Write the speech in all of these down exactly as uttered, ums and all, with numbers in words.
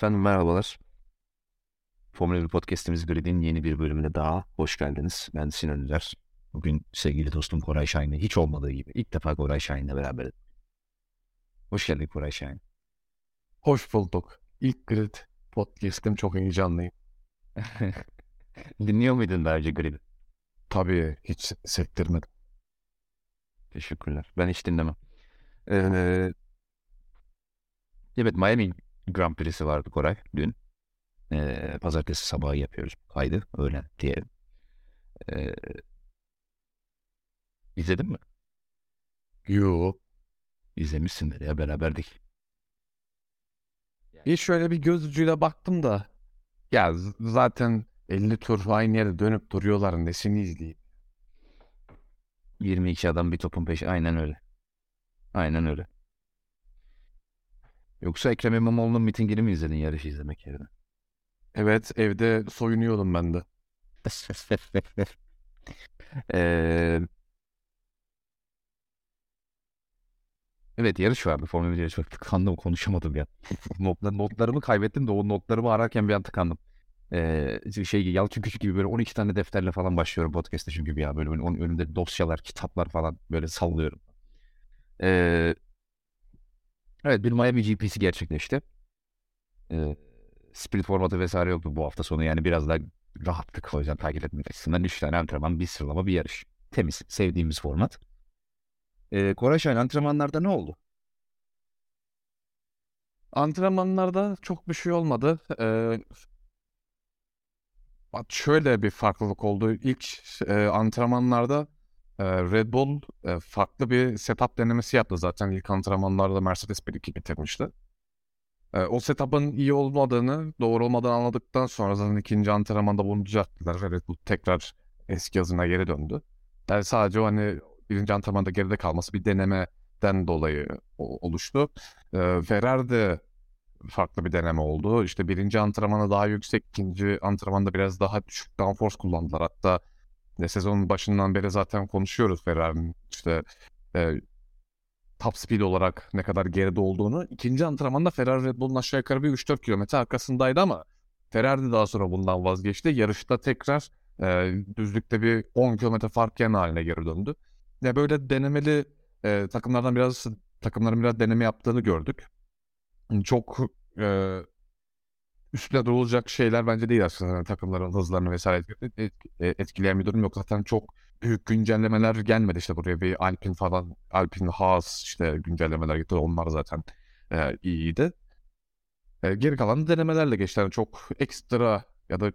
Efendim merhabalar. Formula bir Podcast'imiz GRID'in yeni bir bölümüne daha hoş geldiniz. Ben Sinan Üzer. Bugün sevgili dostum Koray Şahin'le hiç olmadığı gibi ilk defa Koray Şahin'le beraber. Hoş geldin Koray Şahin. Hoş bulduk. İlk GRID Podcast'im, çok heyecanlıyım. Dinliyor muydun daha önce GRID'i? Tabii, hiç sektirmedim. Teşekkürler. Ben hiç dinlemem. Ee, evet, Miami Grand Prix'si vardı Koray dün. Ee, pazartesi sabahı yapıyoruz kaydı, öğlen diyelim. Ee, izledin mi? Yoo. İzlemişsindir ya, beraberdik. Bir şöyle bir göz ucuyla baktım da. Ya z- zaten elli tur aynı yere dönüp duruyorlar, nesini izleyeyim. yirmi iki adam bir topun peşi, aynen öyle. Aynen öyle. Yoksa Ekrem İmamoğlu'nun mitingini mi izledin yarışı izlemek yerine? Evet, evde soyunuyordum ben de. ee, evet, yarış vardı. Formula bir yarış vardı. Tıkandım, konuşamadım ya. Notlar, notlarımı kaybettim de o notlarımı ararken bir an tıkandım. Ee, şey, Yalçın Küçük gibi böyle on iki tane defterle falan başlıyorum podcast'te çünkü bir ya. Böyle onun önümde dosyalar, kitaplar falan böyle sallıyorum. Ee, evet, bir Miami G P'si gerçekleşti. Evet. Sprint formatı vesaire yoktu bu hafta sonu. Yani biraz daha rahatlık, o yüzden takip etmek açısından üç tane antrenman, bir sıralama, bir yarış. Temiz, sevdiğimiz format. Ee, Koray Şahin, antrenmanlarda ne oldu? Antrenmanlarda çok bir şey olmadı. Ee, şöyle bir farklılık oldu. İlk e, antrenmanlarda e, Red Bull e, farklı bir setup denemesi yaptı. Zaten ilk antrenmanlarda Mercedes bir iki bitirmişti. O setup'ın iyi olmadığını, doğru olmadığını anladıktan sonra zaten ikinci antrenmanda bunu düzelttiler. Red Bull tekrar eski hızına geri döndü. Yani sadece o hani birinci antrenmanda geride kalması bir denemeden dolayı oluştu. Ee, Ferrari'de farklı bir deneme oldu. İşte birinci antrenmanda daha yüksek, ikinci antrenmanda biraz daha düşük downforce kullandılar. Hatta sezonun başından beri zaten konuşuyoruz Ferrari'nin işte... E, top speed olarak ne kadar geride olduğunu. İkinci antrenmanda Ferrari Red Bull'un aşağı yukarı bir üç dört kilometre arkasındaydı ama Ferrari de daha sonra bundan vazgeçti. Yarışta tekrar e, düzlükte bir on kilometre fark yan haline geri döndü. Ya böyle denemeli e, takımlardan biraz takımların biraz deneme yaptığını gördük. Çok e, üstüne durulacak şeyler bence değil aslında, yani takımların hızlarını vesaire etkileyen bir durum yok. Zaten çok büyük güncellemeler gelmedi, işte buraya bir Alpine falan, Alpine, Haas işte güncellemeler gitti. Onlar zaten e, iyiydi. E, geri kalan denemelerle geçti. Yani çok ekstra ya da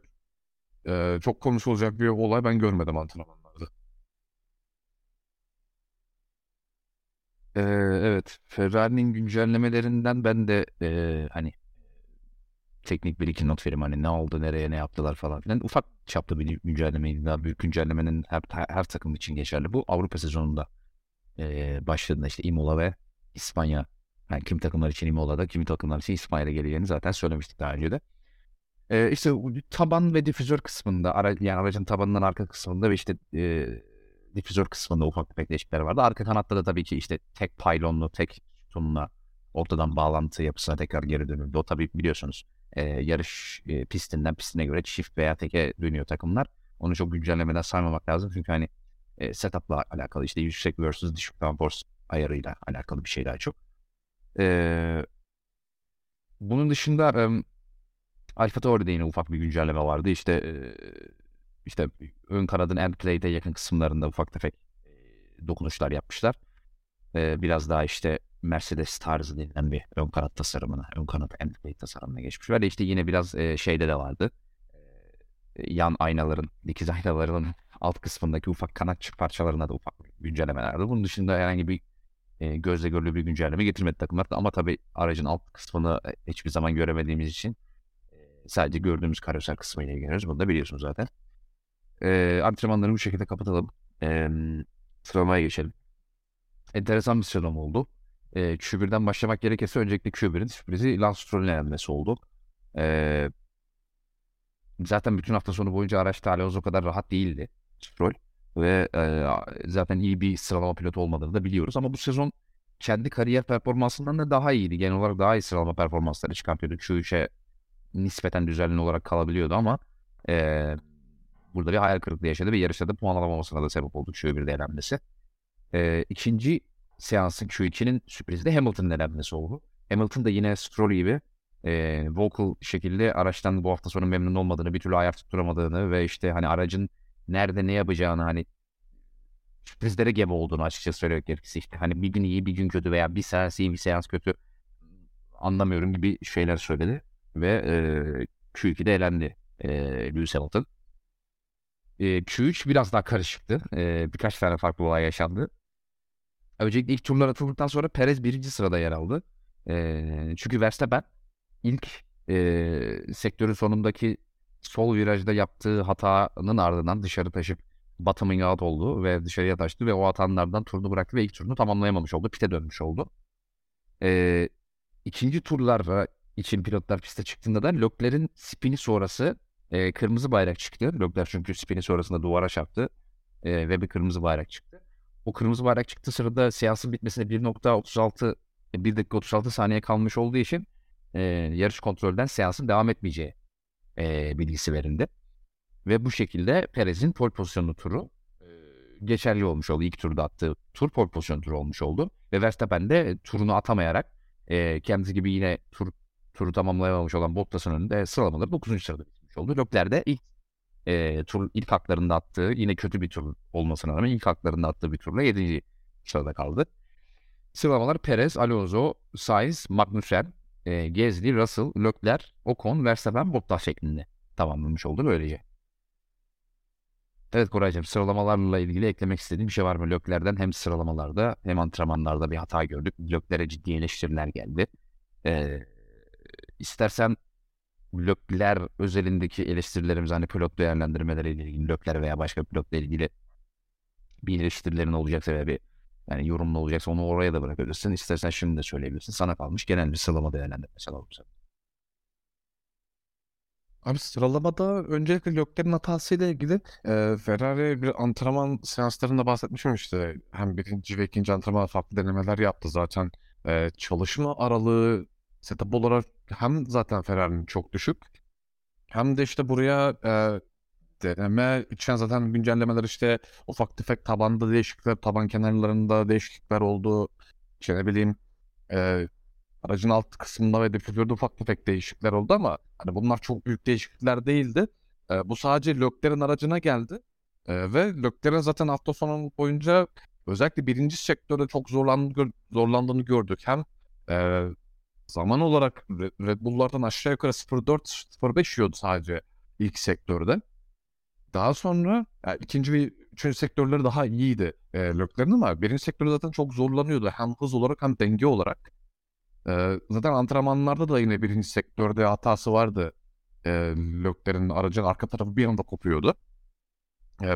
e, çok konuşulacak bir olay ben görmedim antrenmanlarda. Ee, evet, Ferrari'nin güncellemelerinden ben de e, hani teknik bir iki not verim, hani ne oldu, nereye ne yaptılar falan filan. Ufak çaplı bir güncellemeydi. Daha büyük güncellemenin her, her takım için geçerli. Bu Avrupa sezonunda e, başladığında işte İmola ve İspanya. Yani kim takımlar için İmola'da, kimi takımlar için İspanya'da geleceğini zaten söylemiştik daha önce de. E, işte taban ve difüzör kısmında, ara, yani aracın tabanından arka kısmında ve işte e, difüzör kısmında ufak tefek değişiklikler vardı. Arka kanatta da tabii ki işte tek paylonlu, tek sütunla ortadan bağlantı yapısına tekrar geri dönüldü. O tabii biliyorsunuz. Ee, yarış e, pistinden pistine göre çift veya teke dönüyor takımlar. Onu çok güncellemeden saymamak lazım. Çünkü hani e, setup'la alakalı, işte yüksek versus düşük downforce ayarıyla alakalı bir şey daha çok. Ee, bunun dışında e, AlphaTauri'de yine ufak bir güncelleme vardı. İşte e, işte ön kanadın end plate'e yakın kısımlarında ufak tefek e, dokunuşlar yapmışlar. E, biraz daha işte Mercedes tarzı denilen bir ön kanat tasarımına, ön kanat end plate tasarımına geçmiş. Ve işte yine biraz e, şeyde de vardı. E, yan aynaların, dikiz aynalarının alt kısmındaki ufak kanatçık parçalarına da ufak güncellemelerdi. Bunun dışında herhangi bir e, gözle görülür bir güncelleme getirmedi takımlar. Ama tabii aracın alt kısmını hiçbir zaman göremediğimiz için e, sadece gördüğümüz karoser kısmıyla ilgileniyoruz. Bunu da biliyorsunuz zaten. E, antrenmanları bu şekilde kapatalım. E, sıralamaya geçelim. Enteresan bir sıralama oldu. E, Q bir'den başlamak gerekirse öncelikle Q bir'in sürprizi Lance Stroll'ün elenmesi oldu. E, zaten bütün hafta sonu boyunca araçta Alonso kadar rahat değildi Stroll. Ve e, zaten iyi bir sıralama pilotu olmadığını da biliyoruz. Ama bu sezon kendi kariyer performansından da daha iyiydi. Genel olarak daha iyi sıralama performansları çıkartıyordu. Q üçe nispeten düzenli olarak kalabiliyordu ama e, burada bir hayal kırıklığı yaşadı ve yarışta da puan alamamasına da sebep oldu Q bir'de elenmesi. E, ikinci seansın Q iki'nin sürprizi de Hamilton'ın elenmesi oldu. Hamilton da yine Stroll gibi e, vocal şekilde araçtan bu hafta sonu memnun olmadığını, bir türlü ayak tutturamadığını ve işte hani aracın nerede ne yapacağını, hani sürprizlere gebe olduğunu açıkça söylemek gerekirse, işte hani bir gün iyi bir gün kötü veya bir seans iyi bir seans kötü anlamıyorum gibi şeyler söyledi ve e, Q iki'de elendi e, Lewis Hamilton. E, Q üç biraz daha karışıktı. E, birkaç tane farklı olay yaşandı. Öncelikle ilk turlar atıldıktan sonra Perez birinci sırada yer aldı. E, çünkü Verstappen ilk e, sektörün sonundaki sol virajda yaptığı hatanın ardından dışarı taşıp bottoming out oldu ve dışarıya taştı ve o hatanlardan turunu bıraktı ve ilk turunu tamamlayamamış oldu. Pite dönmüş oldu. E, ikinci turlar için pilotlar piste çıktığında da Leclerc'in spini sonrası e, kırmızı bayrak çıktı. Leclerc çünkü spini sonrasında duvara çarptı e, ve bir kırmızı bayrak çıktı. O kırmızı bayrak çıktı sırada seansın bitmesine bir nokta otuz altı bir dakika otuz altı saniye kalmış olduğu için e, yarış kontrolden seansın devam etmeyeceği e, bilgisi verildi. Ve bu şekilde Perez'in pole pozisyonlu turu e, geçerli olmuş oldu. İlk turda attığı tur pole pozisyonlu turu olmuş oldu. Ve Verstappen de e, turunu atamayarak e, kendisi gibi yine tur, turu tamamlayamamış olan Bottas'ın önünde sıralamaları dokuzuncu sırada bitmiş oldu. Leclerc de ilk e, tur ilk haklarında attığı, yine kötü bir tur olmasına rağmen ilk haklarında attığı bir turla yedinci sırada kaldı. Sıralamalar Perez, Alonso, Sainz, Magnussen, e, Gasly, Russell, Leclerc, Ocon, Verstappen, Bottas şeklinde tamamlanmış oldu böylece. Evet Koraycığım, sıralamalarla ilgili eklemek istediğim bir şey var mı? Leclerc'den hem sıralamalarda hem antrenmanlarda bir hata gördük. Leclerc'e ciddi eleştiriler geldi. Ee, istersen Leclerc özelindeki eleştirilerimiz, hani pilot değerlendirmeleriyle ilgili Leclerc veya başka pilotla ilgili bir eleştirilerin olacaksa veya bir yani yorumlu olacaksa onu oraya da bırakabilirsin. İstersen şimdi de söyleyebilirsin. Sana kalmış genel bir sıralama değerlendirmesi alalım sana. Abi sıralamada öncelikle Leclerc'in hatasıyla ilgili e, Ferrari bir antrenman seanslarında bahsetmiştim işte. Hem birinci ve ikinci antrenman farklı denemeler yaptı zaten. E, çalışma aralığı setup olarak hem zaten Ferrari'nin çok düşük. Hem de işte buraya e, deneme için zaten güncellemeler, işte ufak tefek tabanda değişiklikler, taban kenarlarında değişiklikler oldu. İşte ne bileyim... E, aracın alt kısmında ve difüzörde ufak tefek değişiklikler oldu ama hani bunlar çok büyük değişiklikler değildi. E, bu sadece Leclerc'in aracına geldi. E, ve Leclerc'in zaten hafta sonu boyunca özellikle birinci sektörde çok zorlandı, zorlandığını gördük. Hem e, zaman olarak Red Bull'lardan aşağı yukarı sıfır dört sıfır beş yiyordu sadece ilk sektörde. Daha sonra yani ikinci ve üçüncü sektörleri daha iyiydi e, Leclerc'in ama birinci sektörde zaten çok zorlanıyordu. Hem hız olarak hem denge olarak. Ee, zaten antrenmanlarda da yine birinci sektörde hatası vardı. Ee, Leclerc'in aracın arka tarafı bir anda kopuyordu. Ee,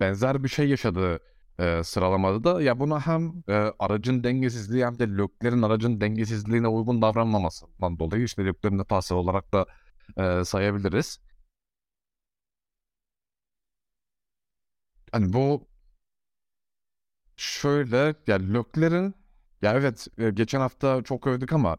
benzer bir şey yaşadı e, sıralamada da. Ya buna hem e, aracın dengesizliği hem de Leclerc'in aracın dengesizliğine uygun davranmamasından dolayı işte Leclerc'in hatası olarak da e, sayabiliriz. Yani bu şöyle, yani Leclerc'in ya evet, geçen hafta çok övdük ama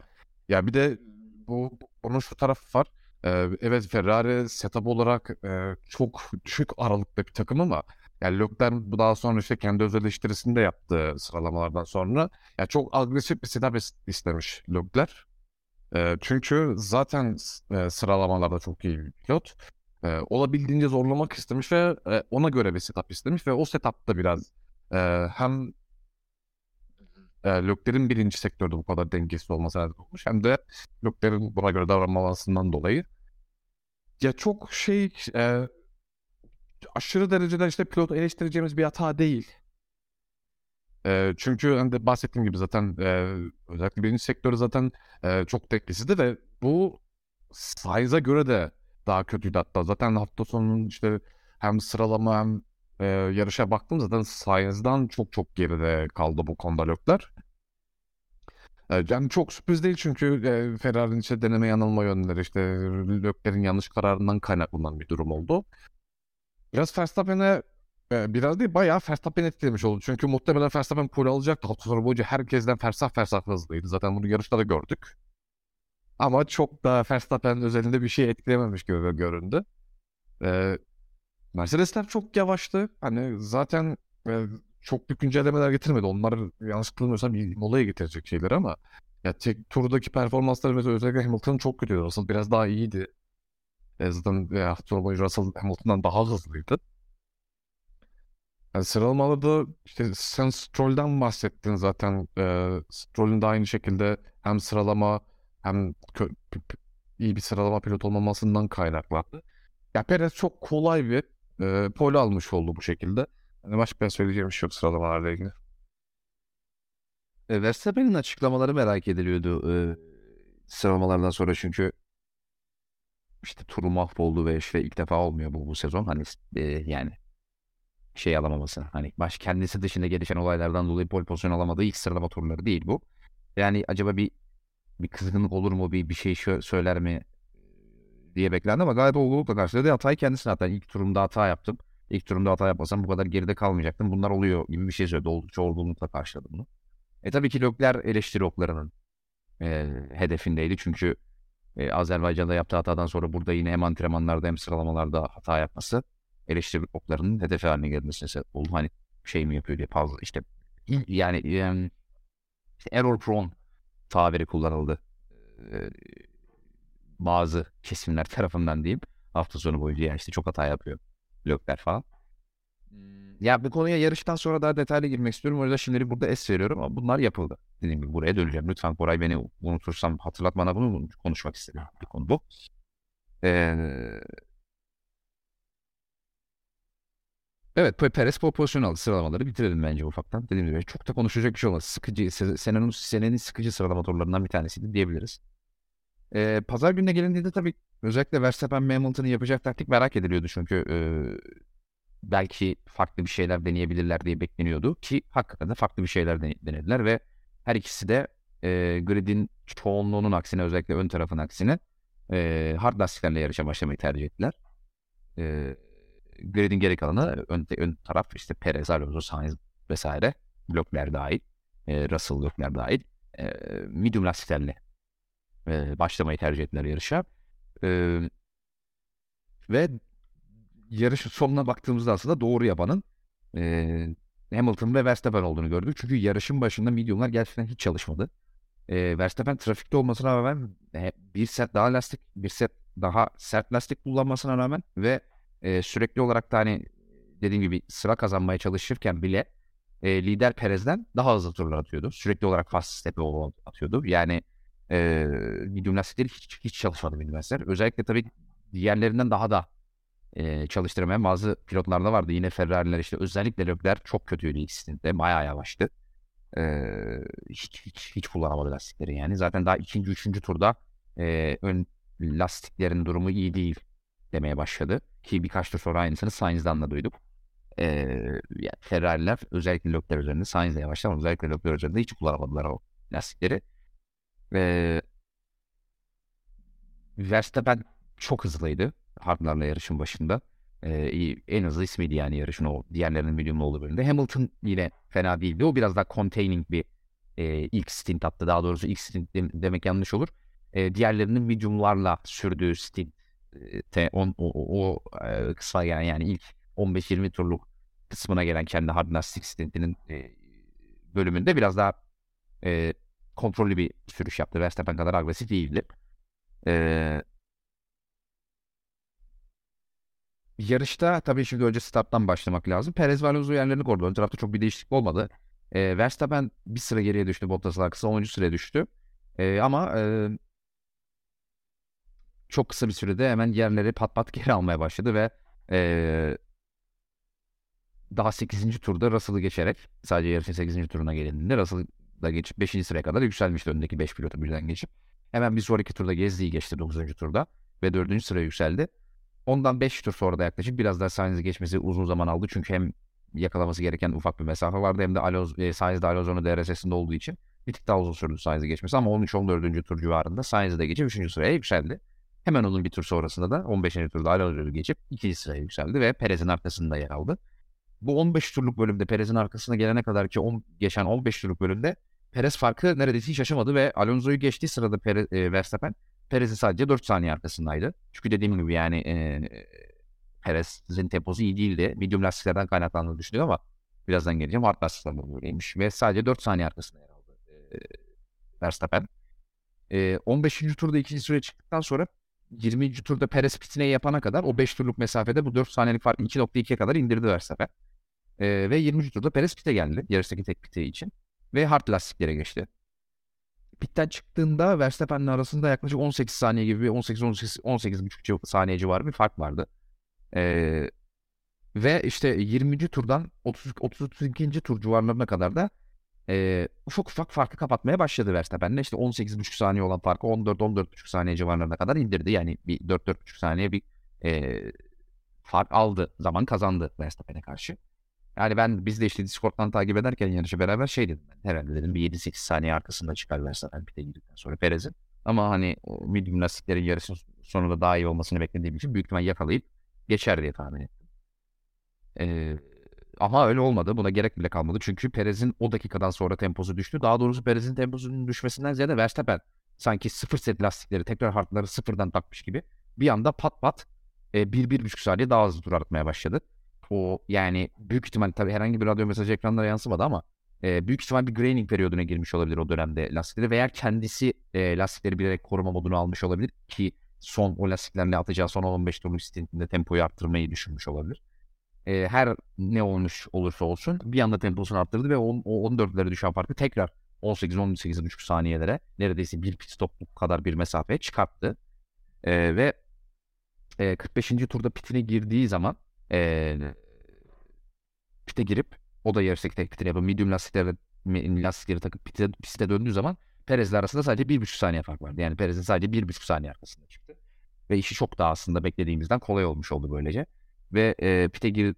ya bir de bu onun şu tarafı var. Ee, evet Ferrari setup olarak e, çok düşük aralıkta bir takım ama yani Leclerc bu daha sonra işte kendi öz eleştirisini de yaptığı sıralamalardan sonra ya çok agresif bir setup istemiş Leclerc. E, çünkü zaten e, sıralamalarda çok iyi bir pilot. E, olabildiğince zorlamak istemiş ve e, ona göre bir setup istemiş ve o setupta biraz e, hem E, Leclerc'in birinci sektörde bu kadar dengesiz olması lazım olmuş. Hem de Leclerc'in buna göre davranmasından dolayı. Ya çok şey e, aşırı derecede işte pilotu eleştireceğimiz bir hata değil. E, çünkü hani de bahsettiğim gibi zaten e, özellikle birinci sektörü zaten e, çok dengesizdi ve bu Sainz'a göre de daha kötüydü hatta. Zaten hafta sonunun işte hem sıralama hem Ee, yarışa baktım zaten Sainz'dan çok çok geride kaldı bu konuda Leclerc. Ee, yani çok sürpriz değil çünkü e, Ferrari'nin işte deneme yanılma yönleri, işte Leclerc'in yanlış kararından kaynaklanan bir durum oldu. Biraz Verstappen'e e, biraz değil bayağı Verstappen etkilemiş oldu. Çünkü muhtemelen Verstappen pole alacaktı. Hafta sonra boyunca herkesten fersah fersah hızlıydı. Zaten bunu yarışta da gördük. Ama çok da Verstappen özelinde bir şey etkilememiş gibi göründü. Ee, Mercedesler çok yavaştı. Hani zaten e, çok büyük güncellemeler getirmedi. Onlar yanlış kılmıyorsam molaya getirecek şeyler ama ya tek turdaki performansları mesela özellikle Hamilton çok kötüydü. Russell biraz daha iyiydi. E, zaten ya, Russell Hamilton'dan daha hızlıydı. Yani sıralamada da işte sen Stroll'dan bahsettin zaten. E, Stroll'ün de aynı şekilde hem sıralama hem kö- iyi bir sıralama pilot olmamasından kaynaklandı. Ya Perez çok kolay bir e, pole almış oldu bu şekilde. Yani başka söyleyeceğim bir şey yok sıralamalarla ilgili. E, Verstappen'in açıklamaları merak ediliyordu e, sıralamalardan sonra çünkü işte turu mahvoldu ve işte ilk defa olmuyor bu bu sezon. Hani e, yani şey alamaması. Hani baş kendisi dışında gelişen olaylardan dolayı pole pozisyon alamadığı ilk sıralama turları değil bu. Yani acaba bir bir kızgınlık olur mu, bir bir şey şö- söyler mi diye beklendi ama gayet olgunlukla karşıladı. Hatayı kendisine hatta ilk turumda hata yaptım. İlk turumda hata yapmasam bu kadar geride kalmayacaktım. Bunlar oluyor gibi bir şey söyledi. Oldukça olgunlukla karşıladı bunu. E tabii ki Leclerc eleştiri oklarının e, hedefindeydi. Çünkü e, Azerbaycan'da yaptığı hatadan sonra burada yine hem antrenmanlarda hem sıralamalarda hata yapması eleştiri oklarının hedefi haline gelmesine sebep oldu. Hani şey mi yapıyor diye fazla işte yani e, işte error prone tabiri kullanıldı. E, bazı kesimler tarafından diyeyim. Hafta sonu boyunca yani işte çok hata yapıyor. Leclerc falan. Ya bu konuya yarıştan sonra daha detaylı girmek istiyorum. O yüzden şimdilik burada es veriyorum ama bunlar yapıldı. Dediğim gibi buraya döneceğim. Lütfen Koray beni unutursam hatırlat bana bunu. Konuşmak istedim. Bir konu bu. Ee... Evet Perez pole pozisyonu aldı. Sıralamaları bitirelim bence ufaktan. Dediğim gibi çok da konuşacak bir şey olmaz. Sıkıcı, senenin, senenin sıkıcı sıralama turlarından bir tanesiydi diyebiliriz. Ee, Pazar gününe gelindiğinde tabii özellikle Verstappen ve Hamilton'ın yapacak taktik merak ediliyordu çünkü e, belki farklı bir şeyler deneyebilirler diye bekleniyordu ki hakikaten de farklı bir şeyler denediler ve her ikisi de e, gridin çoğunluğunun aksine özellikle ön tarafın aksine e, hard lastiklerle yarışa başlamayı tercih ettiler. E, gridin geri kalanı ön, ön taraf işte Perez, Alonso, Sainz vesaire bloklar dahil, e, Russell bloklar dahil e, medium lastiklerle başlamayı tercih ettiler yarışa. Ee, ve yarışın sonuna baktığımızda aslında doğru yapanın e, Hamilton ve Verstappen olduğunu gördük. Çünkü yarışın başında mediumlar gerçekten hiç çalışmadı. E, Verstappen trafikte olmasına rağmen e, bir set daha lastik, bir set daha sert lastik kullanmasına rağmen ve e, sürekli olarak da hani dediğim gibi sıra kazanmaya çalışırken bile e, lider Perez'den daha hızlı turlar atıyordu. Sürekli olarak fast step'e atıyordu. Yani Ee, medium lastikleri hiç, hiç çalışmadı medium lastikler. Özellikle tabii diğerlerinden daha da e, çalıştıramayan bazı pilotlarda vardı. Yine Ferrari'ler işte özellikle Leclerc çok kötüydü ilk stint'te. Bayağı yavaştı. Ee, hiç, hiç, hiç kullanamadı lastikleri yani. Zaten daha ikinci, üçüncü turda e, ön lastiklerin durumu iyi değil demeye başladı. Ki birkaç tur sonra aynısını Sainz'dan da duyduk. Ee, yani Ferrari'ler özellikle Leclerc üzerinde Sainz'de yavaşladı. Özellikle Leclerc üzerinde hiç kullanamadılar o lastikleri. Ve Verstappen çok hızlıydı hardlarla yarışın başında. Ee, en hızlı ismiydi yani yarışın o diğerlerinin medium'lu olduğu bölümde. Hamilton yine fena değildi. O biraz daha containing bir e, ilk stint attı. Daha doğrusu ilk stint de- demek yanlış olur. E, diğerlerinin medium'larla sürdüğü stint'te on, o, o, o e, kısma gelen yani ilk on beş yirmi turluk kısmına gelen kendi hard lastik stint'inin e, bölümünde biraz daha e, kontrollü bir sürüş yaptı. Verstappen kadar agresif değildi. Ee, yarışta tabii şimdi önce starttan başlamak lazım. Perez ve Alonso yerlerini korudu. Ön tarafta çok bir değişiklik olmadı. Ee, Verstappen bir sıra geriye düştü. Bottas'ın arkasına onuncu sıraya düştü. Ee, ama e, çok kısa bir sürede hemen yerleri pat pat geri almaya başladı ve e, daha sekizinci turda Russell'ı geçerek sadece yarışın sekizinci turuna gelindiğinde Russell'ı da geçip beşinci sıraya kadar yükselmişti öndeki beş pilotu birden geçip. Hemen bir sonraki turda Gasly'yi geçti dokuzuncu turda ve dördüncü sıraya yükseldi. Ondan beş tur sonra da yaklaşık biraz daha Sainz'i geçmesi uzun zaman aldı. Çünkü hem yakalaması gereken ufak bir mesafe vardı hem de Alonso, e, Sainz'de Alonso'nun D R S'sinde olduğu için bir tık daha uzun sürdü Sainz'i geçmesi. Ama on üç on dört tur civarında Sainz'i de geçip üçüncü sıraya yükseldi. Hemen onun bir tur sonrasında da on beşinci turda Alonso'yu geçip ikinci sıraya yükseldi ve Perez'in arkasında yer aldı. Bu on beş turluk bölümde Perez'in arkasına gelene kadar ki on, geçen on beş turluk bölümde Perez farkı neredeyse hiç aşamadı ve Alonso'yu geçtiği sırada Perez, e, Verstappen Perez'e sadece dört saniye arkasındaydı. Çünkü dediğim gibi yani e, Perez'in temposu iyi değildi. Medium lastiklerden kaynaklandığını düşünüyor ama birazdan geleceğim. Hard lastiklerden böyleymiş. Ve sadece dört saniye arkasında yer aldı e, Verstappen. E, on beşinci turda ikinci sıraya çıktıktan sonra yirminci turda Perez pitine yapana kadar o beş turluk mesafede bu dört saniyelik farkı iki nokta ikiye kadar indirdi Verstappen. E, ve yirminci turda Perez pite geldi. Yarıştaki tek pite için. Ve hard lastiklere geçti. Pitten çıktığında Verstappen'le arasında yaklaşık on sekiz saniye gibi on sekiz on sekiz on sekiz buçuk saniye civarı bir fark vardı. Ee, ve işte yirminci turdan otuz otuz ikinci tur civarlarına kadar da e, ufak ufak farkı kapatmaya başladı Verstappen'le. İşte on sekiz buçuk saniye olan farkı on dört on dört buçuk saniye civarlarına kadar indirdi. Yani bir dört dört buçuk saniye bir e, fark aldı, zaman kazandı Verstappen'e karşı. Yani ben biz de işte Discord'dan takip ederken yarışı beraber şey dedim ben. Herhalde dedim bir yedi sekiz saniye arkasında çıkar Verstappen pite girdikten sonra Perez'in. Ama hani medium lastiklerin yarışın sonunda daha iyi olmasını beklediğim için büyük ihtimal yakalayıp geçer diye tahmin ettim. Ee, ama öyle olmadı. Buna gerek bile kalmadı. Çünkü Perez'in o dakikadan sonra temposu düştü. Daha doğrusu Perez'in temposunun düşmesinden ziyade Verstappen sanki sıfır set lastikleri tekrar hardları sıfırdan takmış gibi bir anda pat pat bir bir buçuk saniye daha hızlı tur atmaya başladı. O yani büyük ihtimal tabii herhangi bir radyo mesajı ekranlara yansımadı ama e, büyük ihtimal bir graining periyoduna girmiş olabilir o dönemde lastikleri veya kendisi e, lastikleri bilerek koruma modunu almış olabilir ki son o lastiklerle atacağı son on beş turluk stintinde tempoyu arttırmayı düşünmüş olabilir. E, her ne olmuş olursa olsun bir anda temposunu arttırdı ve on, o on dörtlere düşen farkı tekrar on sekiz on sekiz buçuk saniyelere neredeyse bir pit stop kadar bir mesafeye çıkarttı. E, ve e, kırk beşinci turda pitine girdiği zaman E, pite girip o da yarıştaki tek pitine yapıp medium lastikleri, lastikleri takıp pite, piste döndüğü zaman Perez'le arasında sadece bir buçuk saniye fark vardı. Yani Perez'in sadece bir buçuk saniye arkasında çıktı. Ve işi çok daha aslında beklediğimizden kolay olmuş oldu böylece. Ve e, pite girip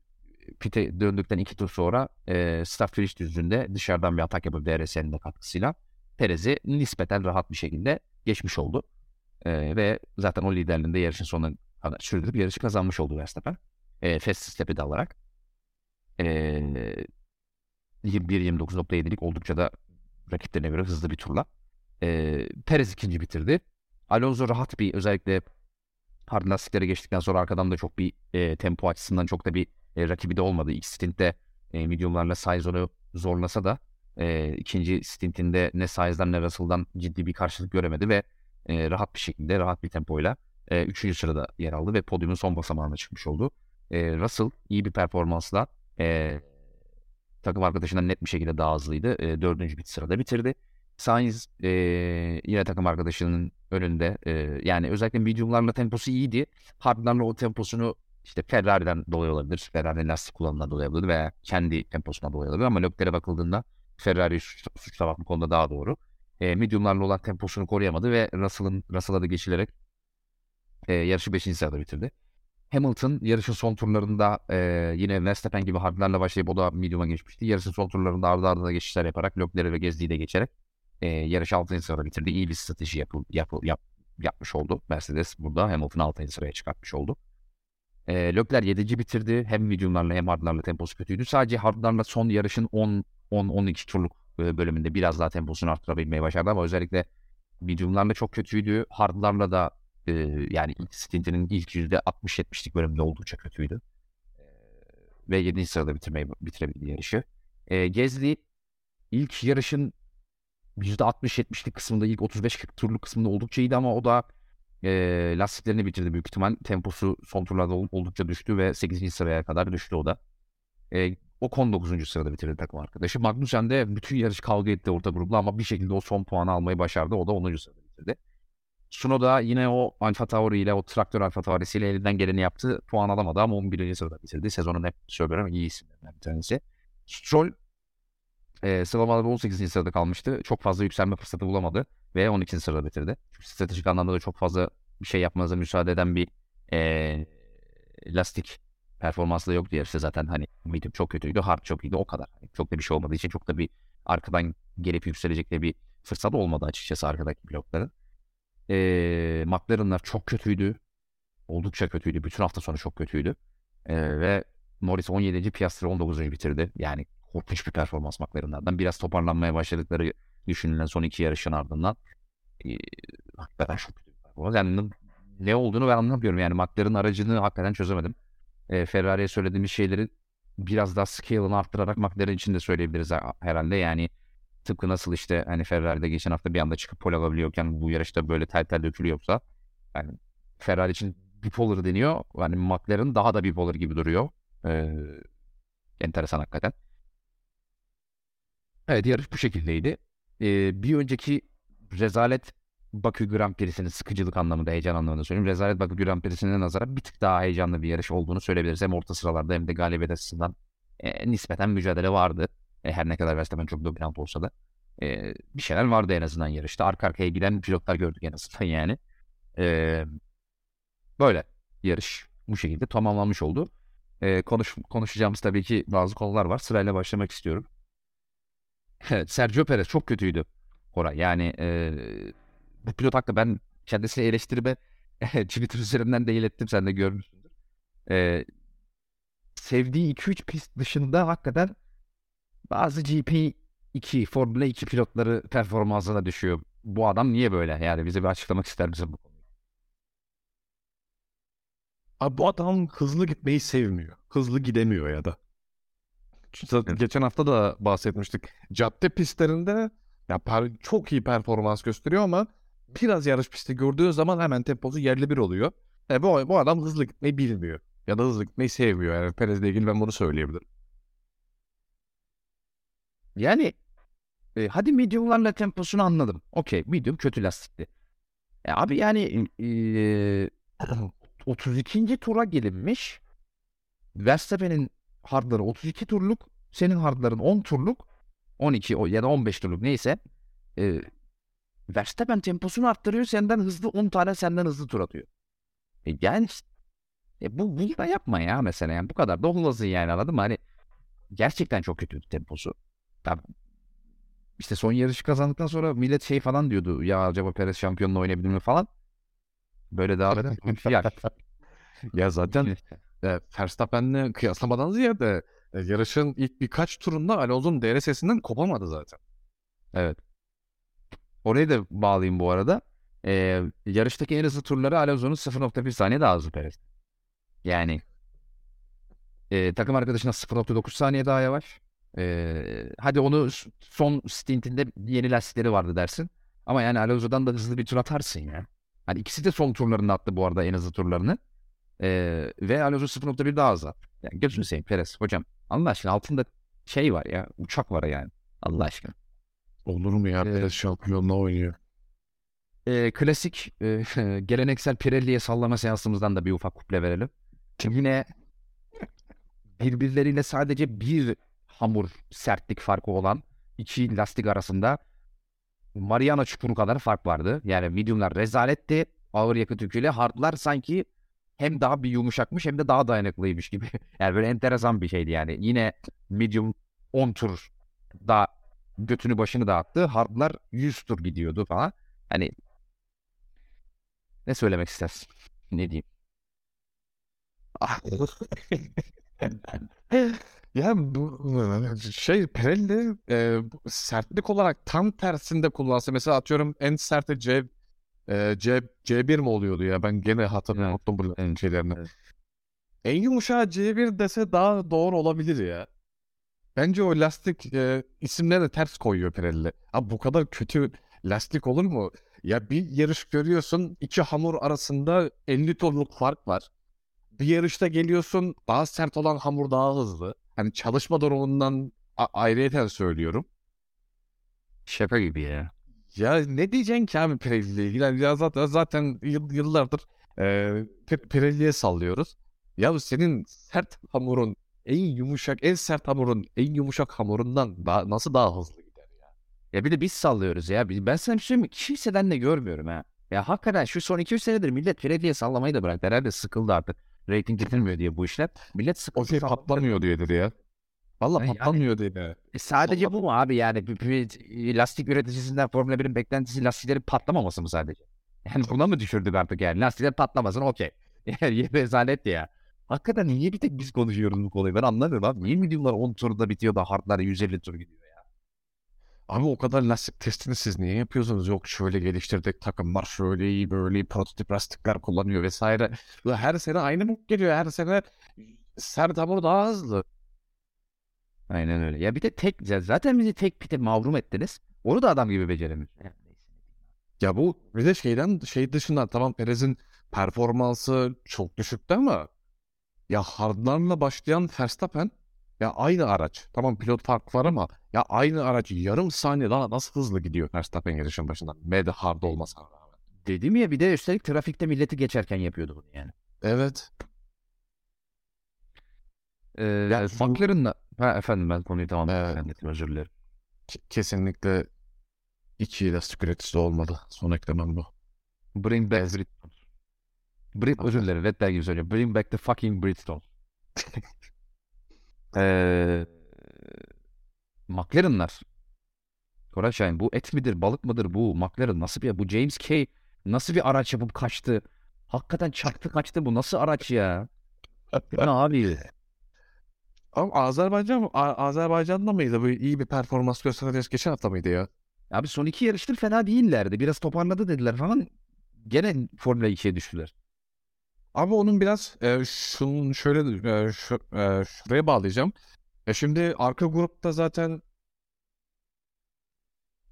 pite döndükten iki tur sonra e, start finish düzlüğünde dışarıdan bir atak yapıp D R S'nin de katkısıyla Perez'i nispeten rahat bir şekilde geçmiş oldu. E, ve zaten o liderliğinde yarışın sonuna kadar sürdürüp yarışı kazanmış oldu Verstappen. E, Festus'la pedal alarak e, yirmi bir yirmi dokuz nokta yedilik oldukça da rakiplerine göre hızlı bir turla e, Perez ikinci bitirdi. Alonso rahat bir özellikle hard lastiklere geçtikten sonra arkadan da çok bir e, tempo açısından çok da bir e, rakibi de olmadı. İlk stintte e, mediumlarla Sainz onu zorlasa da e, ikinci stintinde ne Sainz'dan ne Russell'dan ciddi bir karşılık göremedi ve e, rahat bir şekilde rahat bir tempoyla e, üçüncü sırada yer aldı ve podyumun son basamağına çıkmış oldu. Russell iyi bir performansla e, takım arkadaşından net bir şekilde daha hızlıydı. E, dördüncü bit sırada bitirdi. Sainz e, yine takım arkadaşının önünde. E, yani özellikle mediumlarla temposu iyiydi. Hardlarla o temposunu işte Ferrari'den dolayı olabilir. Ferrari'nin lastik kullanımından dolayı olabilir veya kendi temposuna dolayı olabilir. Ama Leclerc'e bakıldığında Ferrari suçlamak bu konuda daha doğru. E, mediumlarla olan temposunu koruyamadı ve Russell'ın Russell'a da geçilerek e, yarışı beşinci sırada bitirdi. Hamilton yarışın son turlarında e, yine Verstappen gibi hardlarla başlayıp o da medium'a geçmişti. Yarışın son turlarında ardı ardına geçişler yaparak Leclerc'e ve Gasly'yi de geçerek e, yarışı altıncı sırada bitirdi. İyi bir strateji yapı, yapı, yap, yapmış oldu. Mercedes burada Hamilton'ı altıncı sıraya çıkartmış oldu. E, Leclerc yedinci bitirdi. Hem medium'larla hem hardlarla temposu kötüydü. Sadece hardlarla son yarışın on on on iki turluk bölümünde biraz daha temposunu arttırabilmeyi başardı ama özellikle medium'larla çok kötüydü. Hardlarla da yani ilk stintinin ilk yüzde altmış yetmişlik bölümde oldukça kötüydü. Ve yedinci sırada bitirmeyi bitirebildi yarışı. E, Gasly ilk yarışın yüzde altmış yetmişlik kısmında ilk otuz beş kırk turluk kısmında oldukça iyiydi ama o da e, lastiklerini bitirdi büyük ihtimal. Temposu son turlarda oldukça düştü ve sekizinci sıraya kadar düştü o da. E, o on dokuzuncu sırada bitirdi takım arkadaşı. Magnussen de bütün yarış kavga etti orta grupla ama bir şekilde o son puanı almayı başardı. O da onuncu sırada bitirdi. Tsunoda yine o AlphaTauri ile o traktör AlphaTauri ile elinden geleni yaptı. Puan alamadı ama on birinci sırada bitirdi. Sezonun hep söylüyorum iyi isimlerinden bir tanesi. Stroll e, sıralamada on sekizinci sırada kalmıştı. Çok fazla yükselme fırsatı bulamadı ve on ikinci sırada bitirdi. Çünkü stratejik anlamda da çok fazla bir şey yapmanıza müsaade eden bir e, lastik performansı da yoktu yarışta zaten. Hani medium çok kötüydü, hard çok iyiydi o kadar. Çok da bir şey olmadığı için çok da bir arkadan gelip yükselecek de bir fırsat olmadı açıkçası arkadaki blokların. E, McLaren'lar çok kötüydü. Oldukça kötüydü. Bütün hafta sonu çok kötüydü. E, ve Norris on yedinci Piastri on dokuzuncu bitirdi. Yani korkunç bir performans McLaren'lardan. Biraz toparlanmaya başladıkları düşünülen son iki yarışın ardından e, hakikaten çok kötü bir bunu. Yani ne olduğunu ben anlamıyorum. Yani McLaren'ın aracını hakikaten çözemedim. E, Ferrari'ye söylediğimiz şeyleri biraz daha scale'ını arttırarak McLaren için de söyleyebiliriz herhalde. Yani tıpkı nasıl işte hani Ferrari'de geçen hafta bir anda çıkıp pole alabiliyorken bu yarışta böyle tel tel dökülüyorsa, yani Ferrari için bipolar deniyor. Yani McLaren daha da bipolar gibi duruyor. Ee, enteresan hakikaten. Evet, yarış bu şekildeydi. Ee, bir önceki rezalet Bakü Grand Prix'sinin sıkıcılık anlamında, heyecan anlamında söyleyeyim. Rezalet Bakü Grand Prix'sine nazaran bir tık daha heyecanlı bir yarış olduğunu söyleyebiliriz. Hem orta sıralarda hem de galibiyet açısından e, nispeten mücadele vardı. E, her ne kadar Verstappen çok dominant olsa da e, bir şeyler vardı en azından yarışta. Arka arkaya giden pilotlar gördük en azından yani. E, böyle yarış bu şekilde tamamlanmış oldu. E, konuş, konuşacağımız tabii ki bazı konular var. Sırayla başlamak istiyorum. Evet, Sergio Perez çok kötüydü Koray. Yani e, bu pilot hakkında ben kendisine eleştirme Twitter üzerinden de ilettim. Sen de görmüşsündür. E, sevdiği iki üç pist dışında hakikaten bazı G P iki, Formula iki pilotları performansına düşüyor. Bu adam niye böyle? Yani bize bir açıklamak ister misin bu konuyu? Abi bu adam hızlı gitmeyi sevmiyor. Hızlı gidemiyor ya da. Çünkü geçen hafta da bahsetmiştik. Cadde pistlerinde ya per- çok iyi performans gösteriyor ama biraz yarış pisti gördüğü zaman hemen temposu yerli bir oluyor. E bu, bu adam hızlı gitmeyi bilmiyor. Ya da hızlı gitmeyi sevmiyor. Yani Perez'le ilgili ben bunu söyleyebilirim. Yani e, hadi mediumlarla temposunu anladım. Okey, medium kötü lastikti. E, abi yani e, otuz ikinci tura gelinmiş. Verstappen'in hardları otuz iki turluk, senin hardların on turluk, on iki ya da on beş turluk neyse. E, Verstappen temposunu arttırıyor, senden hızlı on tane senden hızlı tur atıyor. E, yani e, bu bunu da yapma ya mesela. Yani bu kadar da olmasın yani, anladın mı? Hani gerçekten çok kötüydü temposu. İşte son yarışı kazandıktan sonra millet şey falan diyordu. Ya acaba Perez şampiyonla oynayabilir mi falan. Böyle daha da ya zaten e, Verstappen'le kıyaslamadan ziyade e, yarışın ilk birkaç turunda Alonso'nun D R S'sinden kopamadı zaten. Evet. Orayı da bağlayayım bu arada. E, yarıştaki en hızlı turları Alonso'nun sıfır virgül bir saniye daha hızlı Perez. Yani e, takım arkadaşına sıfır virgül dokuz saniye daha yavaş. Ee, hadi onu son stintinde yeni lastikleri vardı dersin. Ama yani Alonso'dan da hızlı bir tur atarsın ya. Hani ikisi de son turlarını attı bu arada, en hızlı turlarını. Ee, ve Alonso sıfır virgül bir daha hızlı. Yani gözünü seveyim Perez. Hocam Allah aşkına, altında şey var ya, uçak var yani. Allah aşkına. Olur mu ya, Perez ee, şampiyonla oynuyor. E, klasik e, geleneksel Pirelli'ye sallama seansımızdan da bir ufak kuple verelim. Yine birbirleriyle sadece bir hamur sertlik farkı olan iki lastik arasında Mariana çukuru kadar fark vardı. Yani mediumlar rezaletti. Ağır yakıt yüküyle hardlar sanki hem daha bir yumuşakmış hem de daha dayanıklıymış gibi. Yani böyle enteresan bir şeydi yani. Yine medium on tur daha götünü başını dağıttı. Hardlar yüz tur gidiyordu falan. Hani ne söylemek istersin? Ne diyeyim? Ah. Ya bu şey Pirelli e, sertlik olarak tam tersinde kullansa, mesela atıyorum en serti C, e, C, C1 mi oluyordu ya, ben gene hatırlamadım bu evet. şeylerini. Evet. En yumuşağı C bir dese daha doğru olabilir ya. Bence o lastik e, isimleri de ters koyuyor Pirelli. Abi bu kadar kötü lastik olur mu? Ya bir yarış görüyorsun, iki hamur arasında elli tonluk fark var. Bir yarışta geliyorsun, daha sert olan hamur daha hızlı. Hani çalışma durumundan a- ayrıyeten söylüyorum. Şaka gibi ya. Ya ne diyeceksin ki abi Pirelli'yle ilgili? Yani zaten, zaten yıllardır e, Pirelli'ye sallıyoruz. Ya senin sert hamurun, en yumuşak, en sert hamurun, en yumuşak hamurundan daha, nasıl daha hızlı gider ya? Ya bir de biz sallıyoruz ya. Ben sana bir şey mi? Kimseden de görmüyorum ha. Ya hakikaten şu son iki üç senedir millet Pirelli'ye sallamayı da bıraktı. Herhalde sıkıldı artık. Rating getirmiyor diye bu işler. Millet sıkıntı. O şey patlamıyor diye dedi ya. Valla yani, patlamıyor diye. Yani. E sadece Patlam- bu mu abi yani? Bir, bir, bir, lastik üreticisinden Formula birin beklentisi lastiklerin patlamaması mı sadece? Yani buna mı düşürdük artık yani? Lastikler patlamasın okey. Yani rezalet ya. Hakikaten niye bir tek biz konuşuyoruz bu konuyu? Ben anlamıyorum abi. Niye milyonlar on turda bitiyor da hardlar yüz elli tur gidiyor ya? Abi o kadar lastik testini siz niye yapıyorsunuz? Yok şöyle geliştirdik, takımlar şöyle iyi böyle prototip lastikler kullanıyor vesaire. Her sene aynı mı geliyor? Her sene sert hamur daha hızlı. Aynen öyle. Ya bir de tek zaten bizi tek pite mağrum ettiniz. Onu da adam gibi beceremiyor. Ya bu bir de şeyden şey dışında tamam Perez'in performansı çok düşüktü ama ya hardlarla başlayan Verstappen ya aynı araç. Tamam pilot fark var ama ya aynı araç yarım saniye daha nasıl hızlı gidiyor Verstappen yarışın başından. Med hard olmasa rağmen. Dedim ya bir de üstelik trafikte milleti geçerken yapıyordu bunu yani. Evet. Ee, ya McLaren'la bu... Ha efendim ben konuyu tamamlayayım. Evet. Özür dilerim. K- kesinlikle iki lastik üreticisi olmadı. Son eklemem bu. Bring back Bridgestone. Bring özür dilerim. Vettel gibi söylüyorum. Bring back the fucking Bridgestone. ee, McLaren'lar. Koray Şahin bu et midir balık mıdır bu? McLaren nasıl bir ya? Bu James Kay nasıl bir araç yapıp kaçtı? Hakikaten çaktı kaçtı bu. Nasıl araç ya? Ne abi? Ama Azerbaycan A- Azerbaycan'da mıydı? Bu iyi bir performans gösterdi geçen hafta mıydı ya? Abi son iki yarıştır fena değillerdi. Biraz toparladı dediler falan. Gene Formula ikiye düştüler. Abi onun biraz e, şunun şöyle e, şu, e, şuraya bağlayacağım. E şimdi arka grupta zaten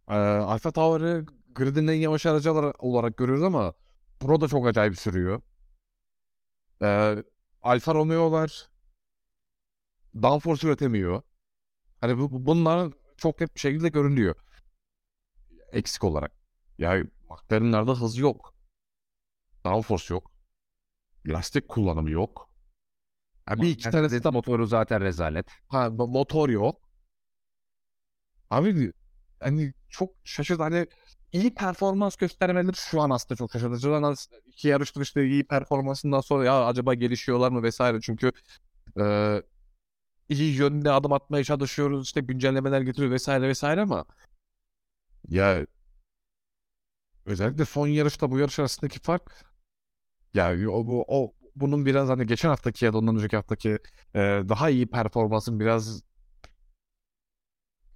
e, AlphaTauri GRID'in en yavaş aracı olarak görüyoruz ama Pro da çok acayip sürüyor. E, Alfa Romeo'lar downforce üretemiyor. Hani bu, bunlar çok hep şekilde görünüyor. Eksik olarak. Ya McLaren'lerde hız yok. Downforce yok. Lastik kullanımı yok. Abi Max iki tane zeta motoru zaten rezalet. Ha motor yok. Abi hani çok şaşırtıcı. Hani iyi performans göstermeleri şu an aslında çok şaşırtıcı. Hani iki yarıştır işte iyi performansından sonra ya acaba gelişiyorlar mı vesaire. Çünkü e, iyi yönde adım atmaya çalışıyoruz. İşte güncellemeler getiriyor vesaire vesaire ama ya özellikle son yarışta bu yarış arasındaki fark ya o, o bunun biraz hani geçen haftaki ya da ondan önceki haftaki e, daha iyi performansın biraz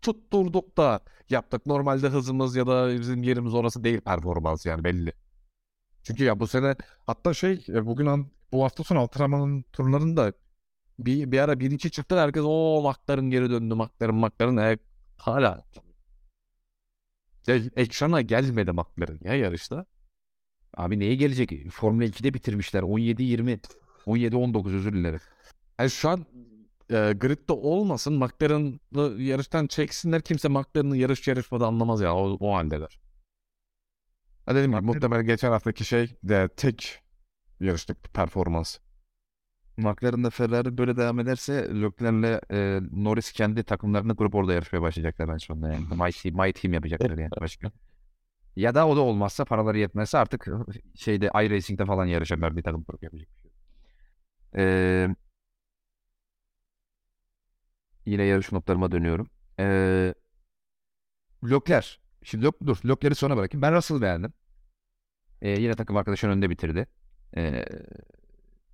tutturduk da yaptık. Normalde hızımız ya da bizim yerimiz orası değil performans yani belli. Çünkü ya bu sene hatta şey bugün bu hafta sonu antrenmanın turlarında bir, bir ara bir iki çıktı herkes o McLaren geri döndü McLaren McLaren e, hala ekrana gelmedi McLaren ya yarışta. Abi neye gelecek? Formula ikide bitirmişler. on yedi yirmi. on yedi on dokuz özür dilerim. Yani şu an e, gridde olmasın. McLaren'ı yarıştan çeksinler. Kimse McLaren'ın yarış yarışmadı anlamaz ya. O, o haldeler. Ha dedim ki muhtemelen geçen haftaki şey de tek yarışlık performans. McLaren'da Ferrari böyle devam ederse Leclerc'le e, Norris kendi takımlarını kurup orada yarışmaya başlayacaklar en sonunda yani. My team, my team yapacaklar yani başka. Ya da o da olmazsa paraları yetmezse artık şeyde iRacing'de falan yarışanlar bir takım kurup yapacak bir şey. Ee, yine yarış notlarıma dönüyorum. Ee, Leclerc. Şimdi dur Leclerc'i sona bırakayım. Ben Russell'ı beğendim. Ee, yine takım arkadaşının önünde bitirdi. Eee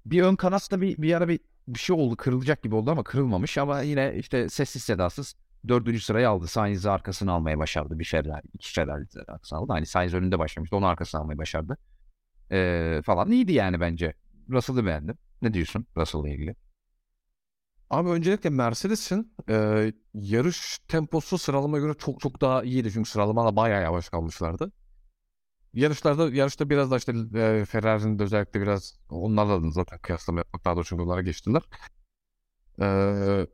Bir ön kanatla bir, bir ara bir, bir şey oldu. Kırılacak gibi oldu ama kırılmamış. Ama yine işte sessiz sedasız dördüncü sırayı aldı. Sainz'i arkasını almaya başardı. Bir şeyler, iki şeyler arkasını aldı. Hani Sainz önünde başlamıştı. Onu arkasını almayı başardı. Ee, falan iyiydi yani bence. Russell'ı beğendim. Ne diyorsun Russell'la ilgili? Abi öncelikle Mercedes'in e, yarış temposu sıralamaya göre çok çok daha iyiydi. Çünkü sıralamada bayağı yavaş kalmışlardı. Yarışlarda yarışta biraz da işte e, Ferrari'nin de özellikle biraz onlarla da zaten kıyaslama yapmak daha doğrusu çünkü onlara geçtiler. Ee,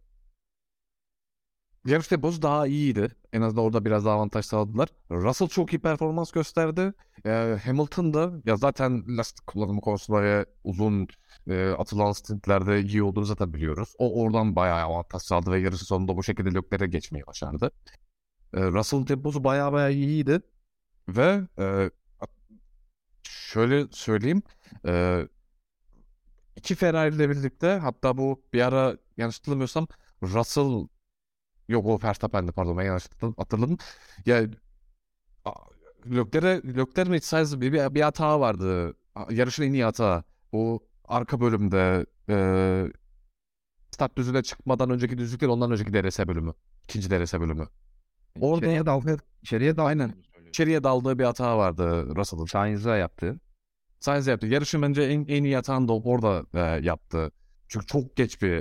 yarış temposu daha iyiydi. En azından orada biraz daha avantaj sağladılar. Russell çok iyi performans gösterdi. Ee, Hamilton da ya zaten lastik kullanımı konusunda uzun e, atılan stintlerde iyi olduğunu zaten biliyoruz. O oradan bayağı avantaj sağladı ve yarışın sonunda bu şekilde Leclerc'e geçmeyi başardı. Ee, Russell'ın temposu bayağı bayağı iyiydi. Ve e, şöyle söyleyeyim e, iki Ferrari ile birlikte hatta bu bir ara yanlış hatırlamıyorsam Russell yok o Verstappen'di pardon ben yanlış hatırladım yani Leclerc'e Leclerc'e mi Sainz'e bir, bir, bir hata vardı yarışın en iyi hata bu arka bölümde e, start düzüne çıkmadan önceki düzlükler ondan önceki D R S bölümü ikinci D R S bölümü Orada içeriye daldı. İçeriye de aynen. İçeriye daldığı bir hata vardı Russell'ın. Sainz'e yaptı. Sainz'e yaptı. Yarışın bence en, en iyi hatağını da orada e, yaptı. Çünkü çok geç bir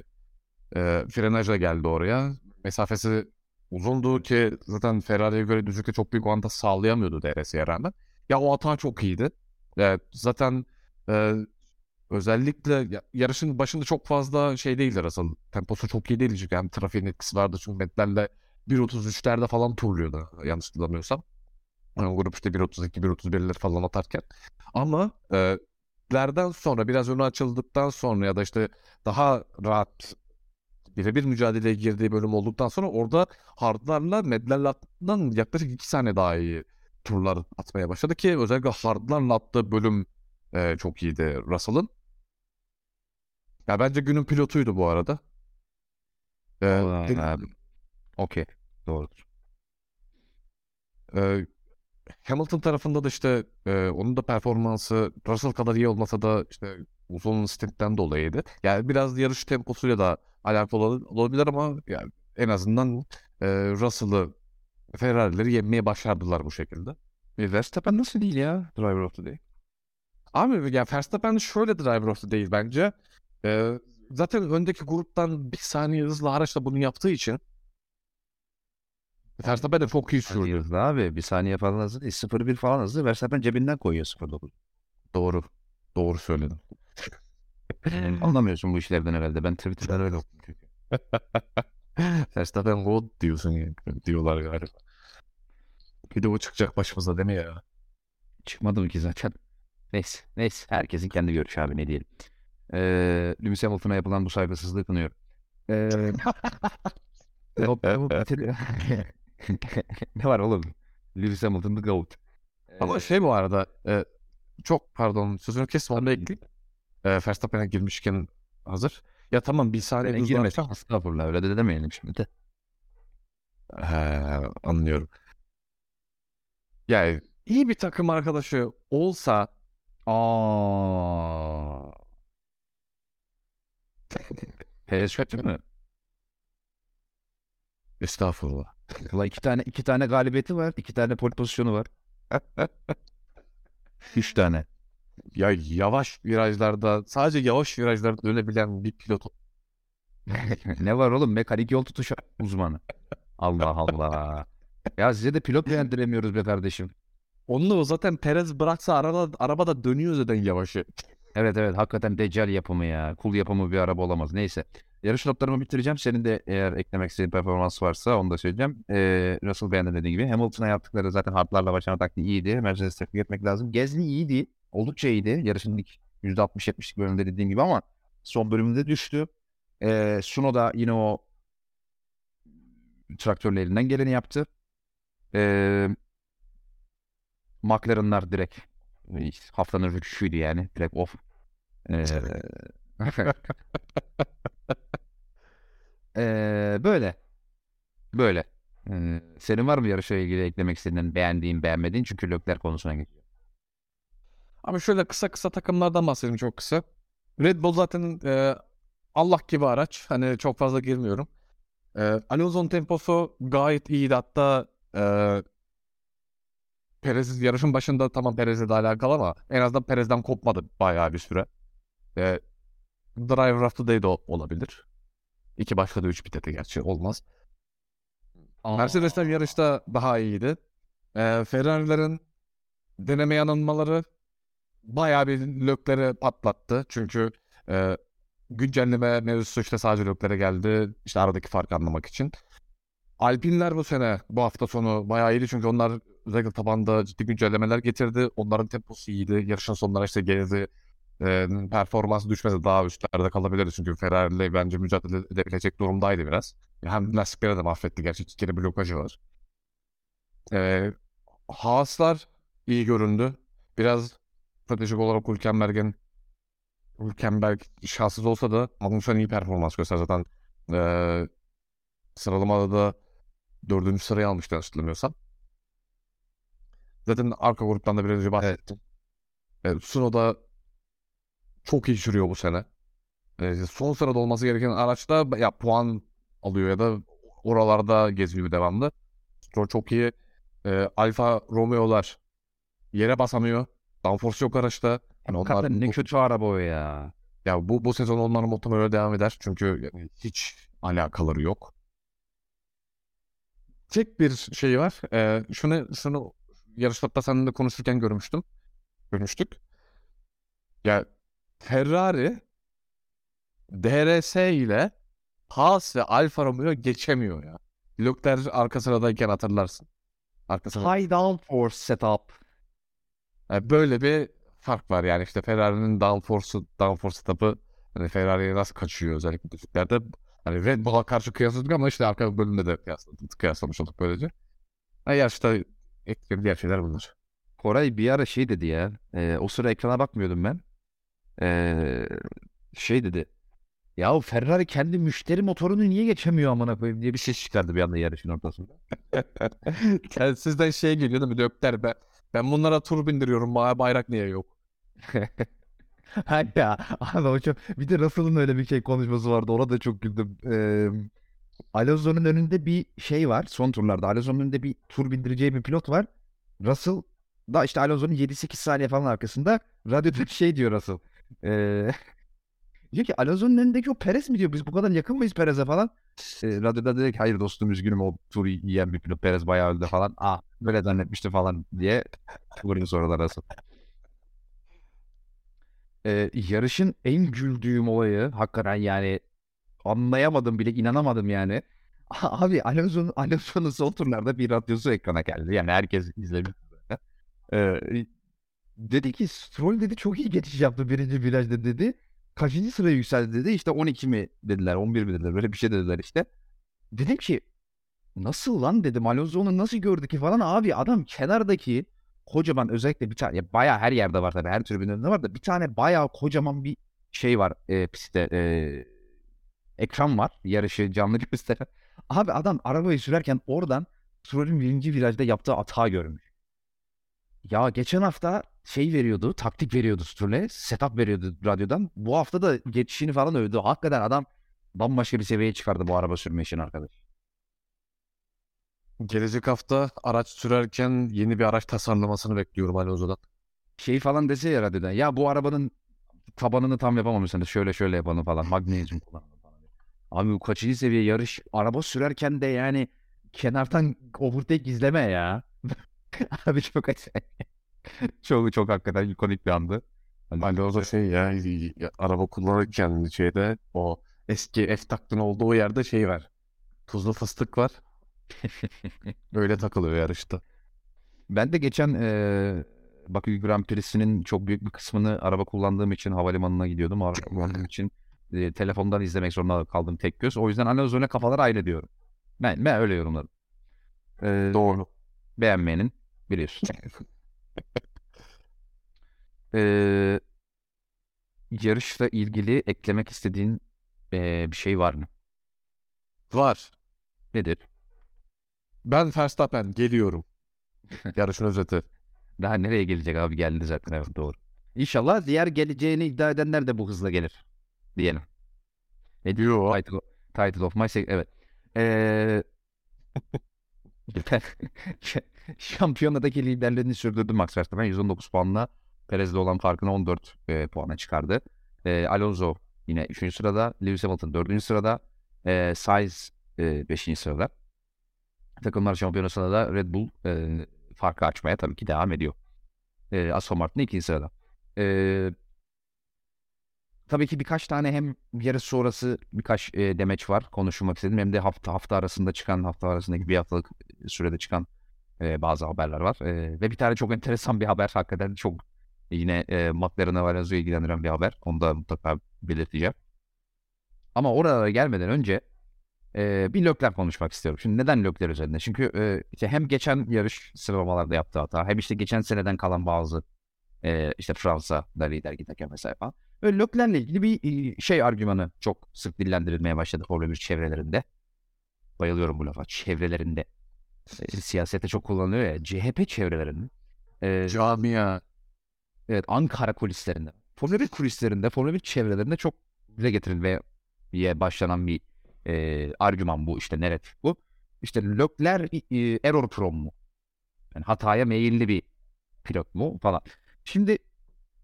e, frenajla geldi oraya. Mesafesi uzundu ki zaten Ferrari'ye göre düzlükte çok büyük oranda sağlayamıyordu D R S'ye rağmen. Ya o hata çok iyiydi. E, zaten e, özellikle yarışın başında çok fazla şey değildi Russell. Temposu çok iyi değildi çünkü hem trafiğin etkisi vardı. Çünkü Vettel'le bir otuz üçlerde falan turluyordu yanlış hatırlamıyorsam. Yani grup işte bir otuz iki, bir otuz birler falan atarken. Ama e, lerden sonra biraz önü açıldıktan sonra ya da işte daha rahat birebir mücadeleye girdiği bölüm olduktan sonra orada hardlarla medlerle attıktan yaklaşık iki saniye daha iyi turlar atmaya başladı ki özellikle hardlarla attığı bölüm e, çok iyiydi Russell'ın. Ya bence günün pilotuydu bu arada. Eee din- Okey. Doğrudur. Eee Hamilton tarafında da işte e, onun da performansı Russell kadar iyi olmasa da işte uzun stintten dolayıydı. Yani biraz yarış temposuyla da alakalı olabilir ama yani en azından e, Russell'ı Ferrari'leri yenmeye başardılar bu şekilde. E, Verstappen nasıl değil ya Driver of the Day? Abi yani Verstappen şöyle Driver of the Day bence. E, zaten öndeki gruptan bir saniye hızla araçla bunu yaptığı için Verstappen de çok iyi sürdü. Abi bir saniye falan hızlı değil. sıfır bir falan hızlı. Verstappen cebinden koyuyor sıfır dokuz. Doğru. Doğru söyledim. Anlamıyorsun bu işlerden herhalde. Ben Twitter'dan öyle okudum çünkü. Verstappen God diyorsun yani. Diyorlar galiba. Bir de o çıkacak başımıza değil mi ya? Çıkmadı mı ki zaten? Neyse. Neyse. Herkesin kendi görüşü abi. Ne diyelim. Ee, Lewis Hamilton'a yapılan bu saygısızlığı kınıyorum. Eee... Ne var oğlum? Lewis Hamilton'da GOAT. Ama şey bu arada e, çok pardon sözünü kesmeden bekleyip e, Verstappen'e girmişken hazır. Ya tamam bir saniye hızlı girmesin. Estağfurullah öyle de demeyelim şimdi de. He, anlıyorum. Yani iyi bir takım arkadaşı olsa aaa P S kötü mü? Estağfurullah. Vallahi iki tane iki tane galibiyeti var, iki tane pole pozisyonu var. Üç tane. Ya yavaş virajlarda, sadece yavaş virajlarda dönebilen bir pilot. Ne var oğlum? Mekanik yol tutuşu uzmanı. Allah Allah. Ya size de pilot beğendiremiyoruz be kardeşim. Onunla o zaten Perez bıraksa araba araba da dönüyor zaten yavaşı. Evet evet hakikaten deccal yapımı ya. Kul yapımı bir araba olamaz. Neyse. Yarış notlarımı bitireceğim. Senin de eğer eklemek istediğin performans varsa onu da söyleyeceğim. Ee, Russell beğendim dediğim gibi. Hamilton'a yaptıkları zaten hardlarla başlama taktiği iyiydi. Mercedes'i takip etmek lazım. Gasly iyiydi. Oldukça iyiydi. Yarışın ilk yüzde altmış yetmişlik bölümde dediğim gibi ama son bölümünde düştü. Ee, Tsunoda yine o traktörle elinden geleni yaptı. Ee, McLaren'lar direkt haftanın rüküşüydü yani. Direkt off. Ee, Ee, böyle böyle ee, senin var mı yarışa ilgili eklemek istediğin, beğendiğin, beğenmediğin? Çünkü Leclerc konusuna geçiyor ama şöyle kısa kısa takımlardan bahsedeyim, çok kısa. Red Bull zaten e, Allah gibi araç, hani çok fazla girmiyorum. e, Alonso'nun temposu gayet iyiydi, hatta e, Perez yarışın başında, tamam Perez'le de alakalı ama en azından Perez'den kopmadı bayağı bir süre. e, Driver of the Day de olabilir. İki başladı, üç bitete gerçi olmaz. Aa. Mercedes'ler yarışta daha iyiydi. Ee, Ferrari'lerin deneme yanılmaları bayağı bir Leclerc'e patlattı. Çünkü e, güncelleme mevzusu işte sadece Leclerc'e geldi. İşte aradaki farkı anlamak için. Alpine'ler bu sene, bu hafta sonu bayağı iyiydi. Çünkü onlar özellikle tabanda ciddi güncellemeler getirdi. Onların temposu iyiydi. Yarışın sonları işte geldi. E, performansı düşmese daha üstlerde kalabilirdi çünkü Ferrari'yle bence mücadele edebilecek durumdaydı biraz. Hem lastiklere de mahvetti gerçi, iki kere blokajı var. E, Haas'lar iyi göründü. Biraz stratejik olarak Hülkenberg'in Hülkenberg şanssız olsa da Magnussen iyi performans gösterdi. Zaten e, sıralamada da dördüncü sırayı almıştı hatırlamıyorsam. Zaten arka gruptan da biraz önce bahsettim. Evet. E, Tsunoda çok iyi sürüyor bu sene. E, son sırada olması gereken araçta ya puan alıyor ya da oralarda geziyor devamlı. Stroll çok iyi. E, Alfa Romeo'lar yere basamıyor. Downforce yok araçta. Yani onlar ne bu, kötü araba ya. Ya bu bu sezon onların muhtemelen devam eder. Çünkü hiç alakaları yok. Tek bir şey var. E, şunu şunu yarışlarda seninle konuşurken görmüştüm. Görmüştük. Ya Ferrari D R S ile Haas ve Alfa Romeo geçemiyor ya. Leclerc arka sıradayken hatırlarsın. Arka sırada. High downforce setup. Yani böyle bir fark var yani işte Ferrari'nin downforce'u, downforce setup'ı hani Ferrari'ye nasıl kaçıyor özellikle düzlüklerde. Hani Red Bull'a karşı kıyasladık ama işte arka bölümde de kıyasladık, kıyaslamış olduk böylece. Yani yarışta etkili diğer şeyler bunlar. Koray bir ara şey dedi ya, e, o sıra ekrana bakmıyordum ben. E, şey dedi, ya Ferrari kendi müşteri motorunu niye geçemiyor amına koyayım diye bir ses çıkardı bir anda yarışın ortasında. Sizden şey geliyor değil mi dökler be. Ben bunlara tur bindiriyorum. Bayrak niye yok? Hayda. Abi çok... Bir de Russell'ın öyle bir şey konuşması vardı. Ona da çok güldüm. Ee, Alonso'nun önünde bir şey var. Son turlarda. Alonso'nun önünde bir tur bindireceği bir pilot var. Russell da işte Alonso'nun yedi sekiz saniye falan arkasında radyoda şey diyor Russell. Ee, diyor ki Alonso'nun önündeki o Perez mi diyor? Biz bu kadar yakın mıyız Perez'e falan? Ee, radyoda dedi ki hayır dostum üzgünüm o turu yiyen bir pilot Perez bayağı öldü falan. Ah böyle zannetmişti falan diye vuruyor sorular asıl. Ee, yarışın en güldüğüm olayı hakikaten yani anlayamadım bile inanamadım yani. Abi Alonso'nun Alonso'nun son turlarda bir radyosu ekrana geldi. Yani herkes izlemiş. Ee, dedi ki Stroll dedi çok iyi geçiş yaptı birinci virajda dedi. Kaçıncı sıraya yükseldi dedi. İşte on iki mi dediler on bir mi dediler böyle bir şey dediler işte. Dedim ki nasıl lan dedim Alonso'nu nasıl gördü ki falan abi adam kenardaki kocaman özellikle bir tane bayağı her yerde var tabii her tribünün önünde var da bir tane bayağı kocaman bir şey var e, pistte e, ekran var yarışı canlı gösteren. Abi adam arabayı sürerken oradan Stroll'ün birinci virajda yaptığı hata görmüş. Ya geçen hafta şey veriyordu taktik veriyordu Stroll'e setup veriyordu radyodan bu hafta da geçişini falan övdü hakikaten adam bambaşka bir seviyeye çıkardı bu araba sürme işini arkadaş. Gelecek hafta araç sürerken yeni bir araç tasarlamasını bekliyorum Alonso'dan. Şey falan dese ya radyodan. Ya bu arabanın tabanını tam yapamamışsınız. Şöyle şöyle yapalım falan. Magnezyum kullanalım falan. Abi bu kaçıncı seviye yarış. Araba sürerken de yani kenardan overtake izleme ya. Abi çok acayip. çok, çok hakikaten ikonik bir andı. Alonso şey ya, ya araba kullanırken şeyde o eski F taktın olduğu yerde şey var. Tuzlu fıstık var. Öyle takılıyor yarışta. Ben de geçen e, Bakü Grand Prix'sinin çok büyük bir kısmını araba kullandığım için havalimanına gidiyordum. Araba kullandığım için e, telefondan izlemek zorunda kaldım tek göz. O yüzden Alonso'yla kafalar ayrı diyorum. Ben, ben öyle yorumladım. E, Doğru. Beğenmeyenin biliyorsun. e, yarışla ilgili eklemek istediğin e, bir şey var mı? Var. Nedir? Ben Verstappen geliyorum. Yarışın özeti. Daha nereye gelecek abi geldi zaten evet doğru. İnşallah diğer geleceğini iddia edenler de bu hızla gelir. Diyelim. Ne diyor? Title, title of my second. Evet. Ee, şampiyonadaki liderliğini sürdürdü Max Verstappen. yüz on dokuz puanla Perez'le olan farkını on dört e, puana çıkardı. E, Alonso yine üçüncü sırada. Lewis Hamilton dördüncü sırada. E, Sainz e, beşinci sırada. Takımlar şampiyonasında da Red Bull e, farkı açmaya tabii ki devam ediyor. E, Aston Martin ikinci sırada. E, tabii ki birkaç tane hem yarış sonrası birkaç e, demeç var konuşmak istedim. Hem de hafta hafta arasında çıkan hafta arasındaki bir haftalık sürede çıkan e, bazı haberler var. E, ve bir tane çok enteresan bir haber hakikaten çok yine e, McLaren'a ve Alonso'yu ilgilendiren bir haber. Onu da mutlaka belirteceğim. Ama oralara gelmeden önce Ee, bir Leclerc konuşmak istiyorum. Şimdi neden Leclerc üzerinde? Çünkü e, işte hem geçen yarış sıralamalarda yaptığı hata hem işte geçen seneden kalan bazı e, işte Fransa'da lider giderken vesaire falan. Böyle Leclerc'le ilgili bir e, şey argümanı çok sık dillendirilmeye başladı Formula bir çevrelerinde. Bayılıyorum bu lafa. Çevrelerinde. E, siyasette çok kullanılıyor ya. C H P çevrelerinde. E, Camia. Evet Ankara kulislerinde. Formula bir kulislerinde, Formula bir çevrelerinde çok dile getirilmeye başlanan bir E, argüman bu işte neret bu. İşte Leclerc e, error prone mu? Yani hataya meyilli bir pilot mu falan. Şimdi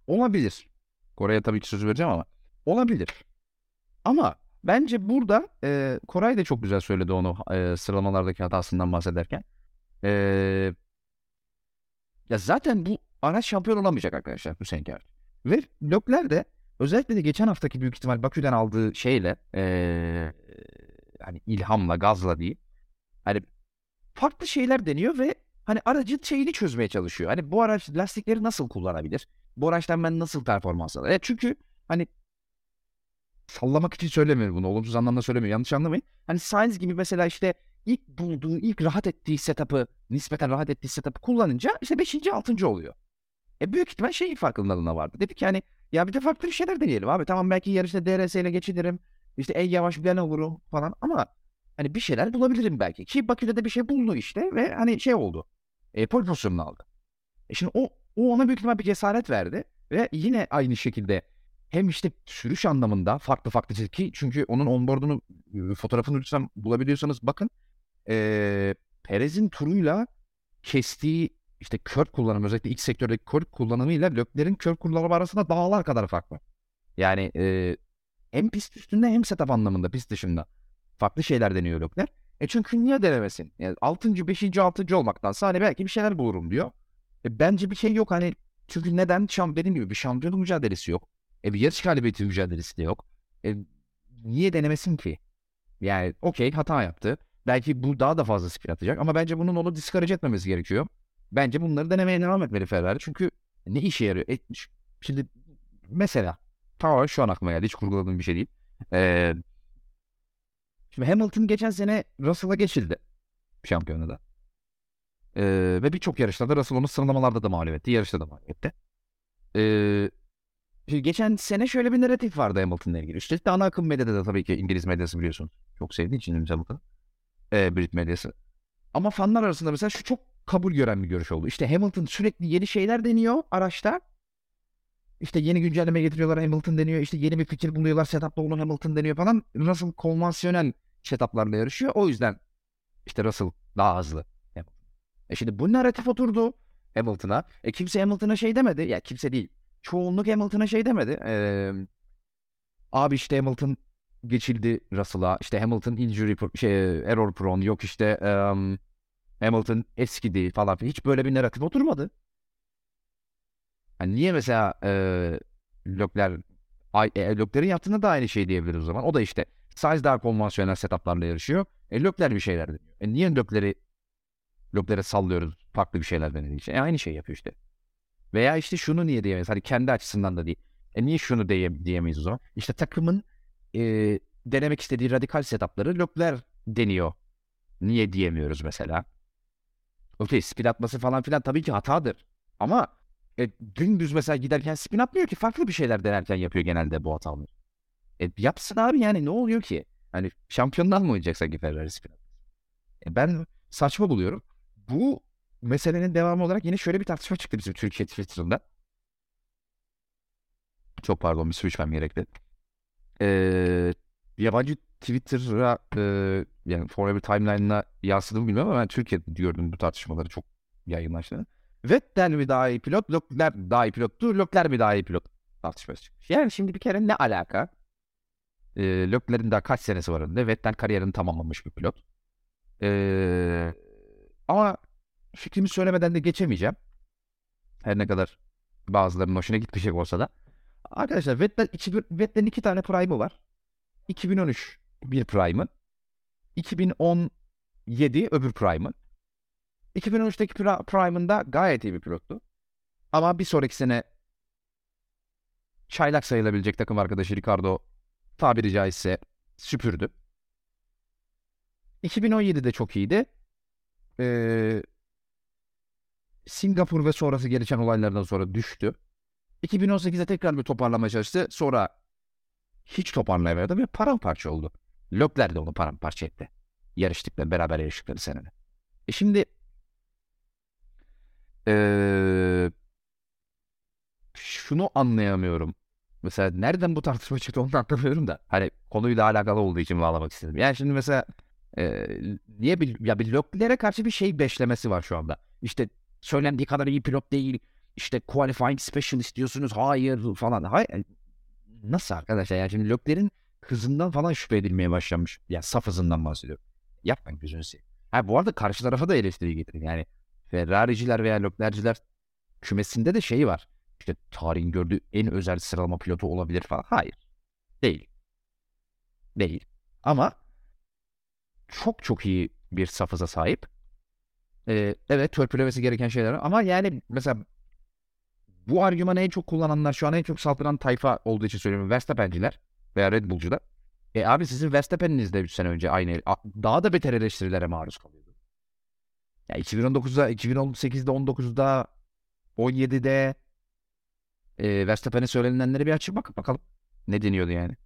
olabilir. Koray'a tabii ki söz vereceğim ama olabilir. Ama bence burada e, Koray da çok güzel söyledi onu e, sıralamalardaki hatasından bahsederken. E, ya zaten bu araç şampiyon olamayacak arkadaşlar bu seneki araç. Ve Leclerc de özellikle de geçen haftaki büyük ihtimal Bakü'den aldığı şeyle e, hani ilhamla, gazla diyeyim. Hani farklı şeyler deniyor ve hani aracın şeyini çözmeye çalışıyor. Hani bu araç lastikleri nasıl kullanabilir? Bu araçtan ben nasıl performans alırım? E çünkü hani sallamak için söylemiyorum bunu. Olumsuz anlamda söylemiyorum. Yanlış anlamayın. Hani Sainz gibi mesela işte ilk bulduğu, ilk rahat ettiği setup'ı, nispeten rahat ettiği setup'ı kullanınca işte beşinci altıncı oluyor. E büyük ihtimal şey farkındalığına vardı. Dedi ki hani ya bir de farklı bir şeyler deneyelim abi. Tamam belki yarışta D R S ile geçinirim. İşte en yavaş ben olurum falan ama hani bir şeyler bulabilirim belki. Ki Bakü'de de bir şey buldu işte ve hani şey oldu. E, pole pozisyonunu aldı. E şimdi o, o ona büyük ihtimal bir cesaret verdi. Ve yine aynı şekilde hem işte sürüş anlamında farklı farklı ki çünkü onun onboard'unu fotoğrafını lütfen bulabiliyorsanız bakın. E, Perez'in turuyla kestiği işte kört kullanımı özellikle ilk sektördeki kört kullanımıyla Leclerc'in kört kullanımı arasında dağlar kadar fark var. Yani e, hem pist üstünde hem setup anlamında pist dışında. Farklı şeyler deniyor Leclerc. E çünkü niye denemesin? Yani altıncı beşinci altıncı olmaktansa hani belki bir şeyler bulurum diyor. E bence bir şey yok hani çünkü neden? Şam, dediğim gibi bir şampiyonluk mücadelesi yok. E bir yarış galibiyeti mücadelesi de yok. E niye denemesin ki? Yani okey hata yaptı. Belki bu daha da fazla spin atacak ama bence bunun onu discourage etmemesi gerekiyor. Bence bunları denemeye devam etmeli Ferrari. Çünkü ne işe yarıyor? Etmiş. Şimdi mesela tamam şu an aklıma geldi. Hiç kurguladığım bir şey değil. Eee Şimdi Hamilton geçen sene Russell'a geçildi şampiyonada. Ee, ve birçok yarışlarda Russell onu sıralamalarda da mağlup etti. Yarışta da mağlup etti. Ee, şimdi geçen sene şöyle bir narratif vardı Hamilton'la ilgili. Üstelik de ana akım medyada da tabii ki İngiliz medyası biliyorsun. Çok sevdiği için Hamilton'ı. Ee, Brit medyası. Ama fanlar arasında mesela şu çok kabul gören bir görüş oldu. İşte Hamilton sürekli yeni şeyler deniyor araçta. İşte yeni güncelleme getiriyorlar Hamilton deniyor. İşte yeni bir fikir buluyorlar. Setup'ta olan Hamilton deniyor falan. Russell konvansiyonel setup'larla yarışıyor. O yüzden işte Russell daha hızlı. E şimdi bu narratif oturdu Hamilton'a. E kimse Hamilton'a şey demedi. Ya kimse değil. Çoğunluk Hamilton'a şey demedi. Ee, abi işte Hamilton geçildi Russell'a. İşte Hamilton injury şey, error prone yok işte um, Hamilton eskidi falan. Hiç böyle bir narratif oturmadı. Yani niye mesela e, Leclerc, e, Leclerc'in yaptığında da aynı şey diyebiliriz o zaman. O da işte size daha konvansiyonel setuplarla yarışıyor. E, Leclerc bir şeyler deniyor. E, niye Leclerc'i Leclerc'e sallıyoruz farklı bir şeyler denediği için? E, aynı şey yapıyor işte. Veya işte şunu niye diyemeyiz? Hani kendi açısından da değil. E, niye şunu diye, diyemeyiz o zaman? İşte takımın e, denemek istediği radikal setupları Leclerc deniyor. Niye diyemiyoruz mesela? Okey spin atması falan filan tabii ki hatadır. Ama E, gündüz mesela giderken spin atmıyor ki farklı bir şeyler denerken yapıyor genelde bu hataları. E, yapsın abi yani ne oluyor ki? Hani şampiyondan mı oynayacak sanki Ferrari spin atıyor? E, ben saçma buluyorum. Bu meselenin devamı olarak yine şöyle bir tartışma çıktı bizim Türkiye Twitter'ında. Çok pardon bir su içmem gerekti. E, yabancı Twitter'a e, yani Formula bir timeline'ına yansıdı mı bilmiyorum ama ben Türkiye'de gördüm bu tartışmaları çok yaygınlaştığını. Vettel mi daha iyi pilot, Leclerc mi daha iyi pilottu, Leclerc mi daha iyi pilot tartışması çıkmış. Yani şimdi bir kere ne alaka? E, Leclerc'in daha kaç senesi var önünde? Vettel kariyerini tamamlamış bir pilot. E, ama fikrimi söylemeden de geçemeyeceğim. Her ne kadar bazılarının hoşuna gitmeyecek olsa da. Arkadaşlar Vettel Vettel'in iki tane prime'ı var. iki bin on üç bir prime'ı. iki bin on yedi öbür prime'ı. iki bin on üçteki prime'ında gayet iyi bir pilottu. Ama bir sonraki sene çaylak sayılabilecek takım arkadaşı Ricardo tabiri caizse süpürdü. iki bin on yedide çok iyiydi. Ee, Singapur ve sonrası gelişen olaylardan sonra düştü. iki bin on sekizde tekrar bir toparlamaya çalıştı. Sonra hiç toparlayamadı ve paramparça oldu. Leclerc de onu paramparça etti. Yarıştıkları, beraber yarıştıkları senede. E şimdi Ee, şunu anlayamıyorum. Mesela nereden bu tartışma çıktı onu anlamıyorum da. Hani konuyla alakalı olduğu için bağlamak istedim. Yani şimdi mesela Ee, niye bir, ya bir Leclerc'e karşı bir şey beşlemesi var şu anda. İşte söylendiği kadar iyi pilot değil. İşte qualifying specialist diyorsunuz. Hayır falan. Hayır. Nasıl arkadaşlar? Yani şimdi Leclerc'in hızından falan şüphe edilmeye başlanmış. Yani saf hızından bahsediyorum. Yapmayın gözünü seveyim. Ha bu arada karşı tarafa da eleştiri getirin. Yani Ferrari'ciler veya Leclerc'ciler kümesinde de şeyi var. İşte tarihin gördüğü en özel sıralama pilotu olabilir falan. Hayır. Değil. Değil. Ama çok çok iyi bir saf hıza sahip. Ee, evet törpülemesi gereken şeyler var. Ama yani mesela bu argümanı en çok kullananlar, şu an en çok saldıran tayfa olduğu için söylüyorum. Verstappen'ciler veya Red Bull'cular. E abi sizin Verstappen'iniz de üç sene önce aynı, daha da beter eleştirilere maruz kalıyordu. Ya iki bin on dokuzda, iki bin on sekizde, on dokuzda, on yedide e, Verstappen'e söylenenlere bir açıp bakıp bakalım ne deniyordu yani.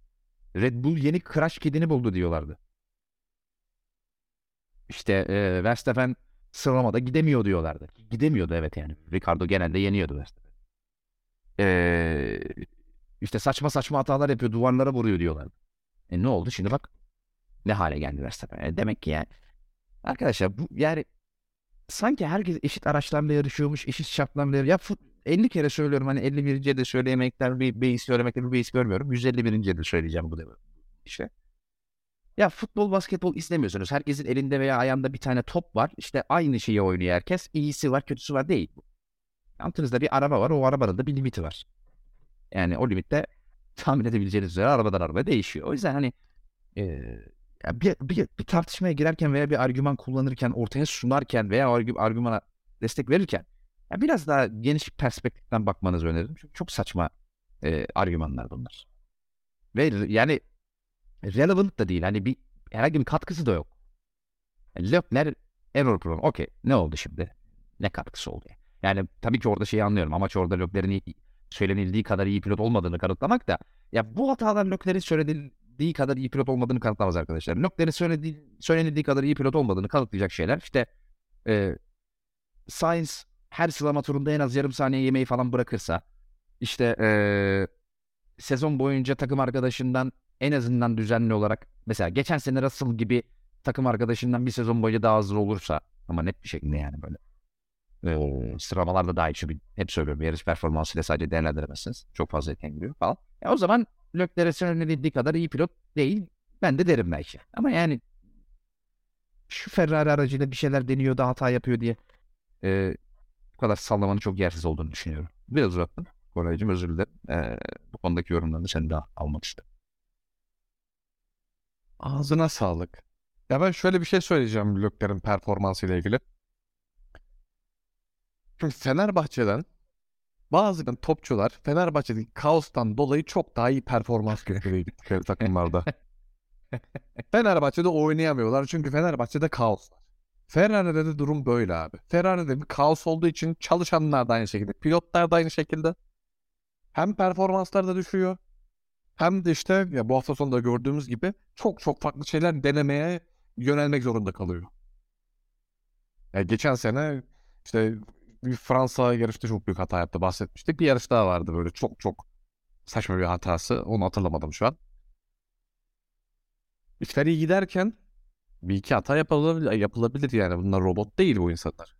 Red Bull yeni crash kidini buldu diyorlardı. İşte e, Verstappen sıralamada gidemiyor diyorlardı. Gidemiyordu evet yani. Ricardo genelde yeniyordu Verstappen. E, işte saçma saçma hatalar yapıyor, duvarlara vuruyor diyorlardı. E ne oldu şimdi bak ne hale geldi Verstappen. E, demek ki yani arkadaşlar bu yani sanki herkes eşit araçlarla yarışıyormuş, eşit şartlarla yarışıyor. Ya elli kere söylüyorum, hani elli birinciye de söyleyemekten bir beis söylemekten bir beis görmüyorum. yüz elli birinciye de söyleyeceğim bu demek işte. Ya futbol, basketbol izlemiyorsunuz. Herkesin elinde veya ayağında bir tane top var. İşte aynı şeyi oynuyor herkes. İyisi var, kötüsü var değil. Altınızda bir araba var. O arabanın da bir limiti var. Yani o limitte tahmin edebileceğiniz üzere arabadan arabaya değişiyor. O yüzden hani ee, bir, bir, bir tartışmaya girerken veya bir argüman kullanırken, ortaya sunarken veya argü, argümana destek verirken ya biraz daha geniş perspektiften bakmanızı öneririm. Çünkü çok saçma ee, argümanlar bunlar. Ve yani relevant da değil. Hani bir herhangi bir katkısı da yok. Yani Leclerc error problem. Okey. Ne oldu şimdi? Ne katkısı oldu? Yani tabii ki orada şeyi anlıyorum. Amaç orada Leclerc'in söylenildiği kadar iyi pilot olmadığını kanıtlamak da, ya bu hatalar Leclerc'in söylenildiği kadar iyi pilot olmadığını kanıtlamaz arkadaşlar. Leclerc'in söylediği, söylenildiği kadar iyi pilot olmadığını kanıtlayacak şeyler. İşte e, Sainz her sıralama turunda en az yarım saniye yemeği falan bırakırsa, işte e, sezon boyunca takım arkadaşından en azından düzenli olarak, mesela geçen sene Russell gibi takım arkadaşından bir sezon boyunca daha hızlı olursa, ama net bir şekilde yani böyle ee, sıralamalarda daha iyi, çünkü hep söylüyorum yarış performansıyla sadece değerlendiremezsiniz. Çok fazla etken giriyor falan. Ya o zaman Leclerc'e önerildiği kadar iyi pilot değil. Ben de derim belki. Ama yani şu Ferrari aracıyla bir şeyler deniyor da hata yapıyor diye ee, bu kadar sallamanın çok yersiz olduğunu düşünüyorum. Biraz uzattım. Koraycığım özür dilerim. Ee, bu konudaki yorumlarını sen daha almak istedim. Ağzına sağlık. Ya ben şöyle bir şey söyleyeceğim Leclerc'in performansı ile ilgili. Çünkü Fenerbahçe'den bazı topçular Fenerbahçe'nin kaostan dolayı çok daha iyi performans gösteriyor takımlarda. Fenerbahçe'de oynayamıyorlar çünkü Fenerbahçe'de kaos var. Ferrari'de de durum böyle abi. Ferrari'de bir kaos olduğu için çalışanlar da aynı şekilde, pilotlar da aynı şekilde. Hem performanslar da düşüyor. Hem de işte ya bu hafta sonunda gördüğümüz gibi çok çok farklı şeyler denemeye yönelmek zorunda kalıyor. Ya geçen sene işte bir Fransa yarışta çok büyük hata yaptı, bahsetmiştik. Bir yarış daha vardı böyle çok çok saçma bir hatası. Onu hatırlamadım şu an. İşler iyi giderken bir iki hata yapılabilir, yapılabilir yani. Bunlar robot değil bu insanlar.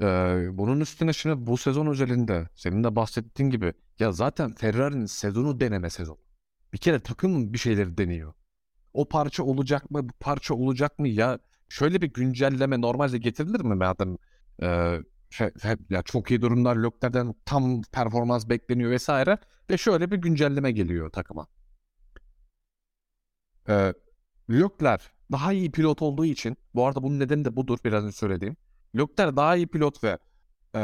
Ee, bunun üstüne şimdi bu sezon özelinde senin de bahsettiğin gibi ya zaten Ferrari'nin sezonu deneme sezonu. Bir kere takım bir şeyleri deniyor. O parça olacak mı? Bu parça olacak mı? Ya şöyle bir güncelleme normalde getirilir mi? Adam ee, şey, ya çok iyi durumlar, Leclerc'den tam performans bekleniyor vesaire ve şöyle bir güncelleme geliyor takıma. Ee, Leclerc daha iyi pilot olduğu için, bu arada bunun nedeni de budur biraz önce söylediğim. Leclerc daha iyi pilot ve e,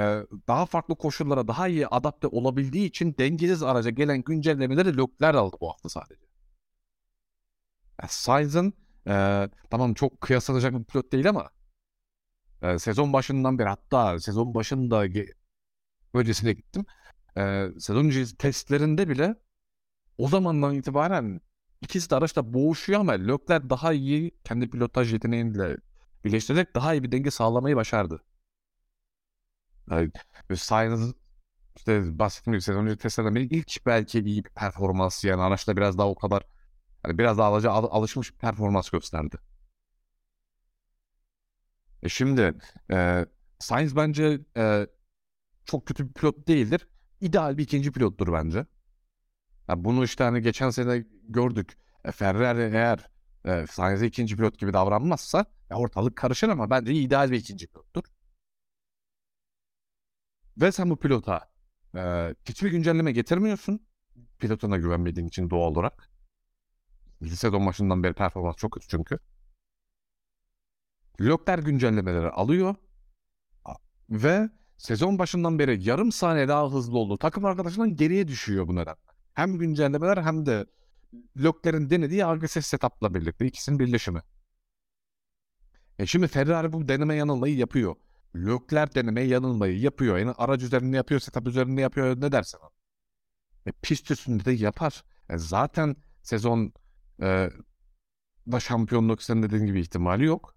daha farklı koşullara daha iyi adapte olabildiği için dengesiz araca gelen güncellemeleri Leclerc aldı bu hafta sadece. Yani Sainz'ın e, tamam çok kıyaslanacak bir pilot değil ama e, sezon başından beri, hatta sezon başında ge- öncesine gittim. E, sezon testlerinde bile o zamandan itibaren ikisi de araçta boğuşuyor ama Leclerc daha iyi kendi pilotaj yeteneğiyle birleştirerek daha iyi bir denge sağlamayı başardı. Yani, Sainz işte bahsettiğim gibi sezon önce testlerden beri ilk belki iyi bir performans, yani araçla biraz daha o kadar Yani biraz daha alaca, al, alışmış bir performans gösterdi. E şimdi e, Sainz bence e, çok kötü bir pilot değildir. İdeal bir ikinci pilottur bence. Yani bunu işte hani geçen sene gördük. E, Ferrari eğer e, Sainz'e ikinci pilot gibi davranmazsa e, ortalık karışır, ama bence ideal bir ikinci pilottur. Ve sen bu pilota e, hiçbir güncelleme getirmiyorsun. Pilotuna güvenmediğin için doğal olarak. Liseden başından beri performans çok kötü çünkü. Leclerc güncellemeleri alıyor ve sezon başından beri yarım saniye daha hızlı olduğu takım arkadaşından geriye düşüyor bu neden. Hem güncellemeler hem de Leclerc'in denediği A G S setup'la birlikte ikisinin birleşimi. E şimdi Ferrari bu deneme yanılmayı yapıyor. Leclerc deneme yanılmayı yapıyor. Yani aracı üzerinde yapıyor, setup üzerinde yapıyor, ne dersen. E pist üstünde de yapar. E zaten sezon e, da şampiyonluk senin dediğin gibi ihtimali yok.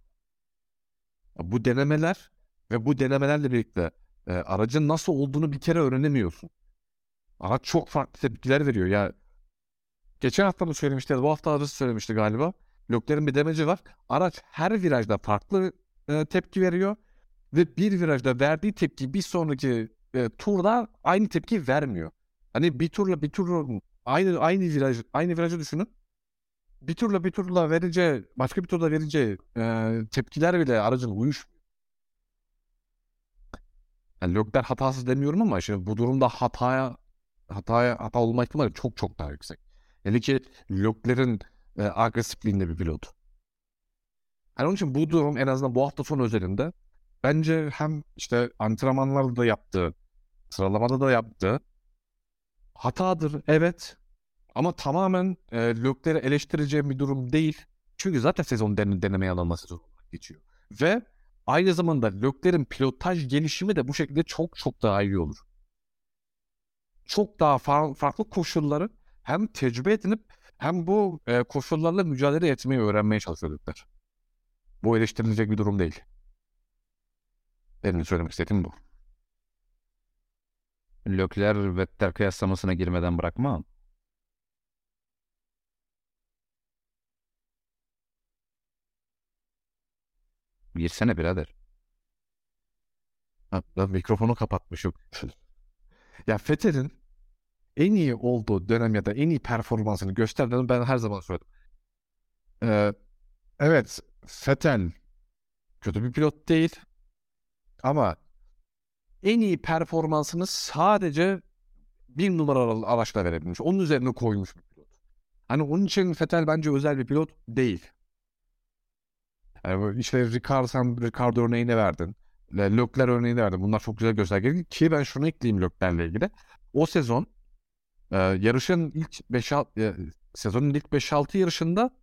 Bu denemeler ve bu denemelerle birlikte e, aracın nasıl olduğunu bir kere öğrenemiyorsun. Araç çok farklı tepkiler veriyor. Ya geçen hafta mı söylemişti, bu hafta arası söylemişti galiba. Leclerc'in bir demeci var. Araç her virajda farklı e, tepki veriyor ve bir virajda verdiği tepki bir sonraki e, turda aynı tepki vermiyor. Hani bir turla bir tur aynı aynı viraj aynı virajı düşünün. Bir turla bir turla verince, başka bir turda verince e, tepkiler bile aracın uyuşmuyor. Yani Leclerc hatasız demiyorum ama şimdi bu durumda hataya hataya hata olma ihtimali çok çok daha yüksek. Yani ki Leclerc'in e, agresifliğinde bir pilot. Yani onun için bu durum en azından bu hafta sonu özelinde bence hem işte antrenmanlarda da yaptığı, sıralamada da yaptığı hatadır, evet. Ama tamamen e, Leclerc'i eleştireceğim bir durum değil. Çünkü zaten sezon den- denemeye alınması zorunda geçiyor. Ve aynı zamanda Leclerc'in pilotaj gelişimi de bu şekilde çok çok daha iyi olur. Çok daha far- farklı koşulları hem tecrübe edinip hem bu e, koşullarla mücadele etmeyi öğrenmeye çalışıyorlar. Bu eleştirilecek bir durum değil. Benim söylemek istediğim bu. Leclerc Vettel kıyaslamasına girmeden bırakma. Girsene birader. Ha, ben mikrofonu kapatmışım. Ya Vettel'in en iyi olduğu dönem ya da en iyi performansını gösterdiğini ben her zaman söyledim. Ee, evet, Vettel kötü bir pilot değil ama en iyi performansını sadece bir numaralı araçla verebilmiş. Onun üzerine koymuş bir pilot. Hani onun için Vettel bence özel bir pilot değil. Yani işte Ricardo, sen Ricardo örneğini verdin. Leclerc örneğini verdin. Bunlar çok güzel göstergeler ki ben şunu ekleyeyim Leclerc'le ilgili. O sezon e, yarışın ilk beş altı e, sezonun ilk beş altı yarışında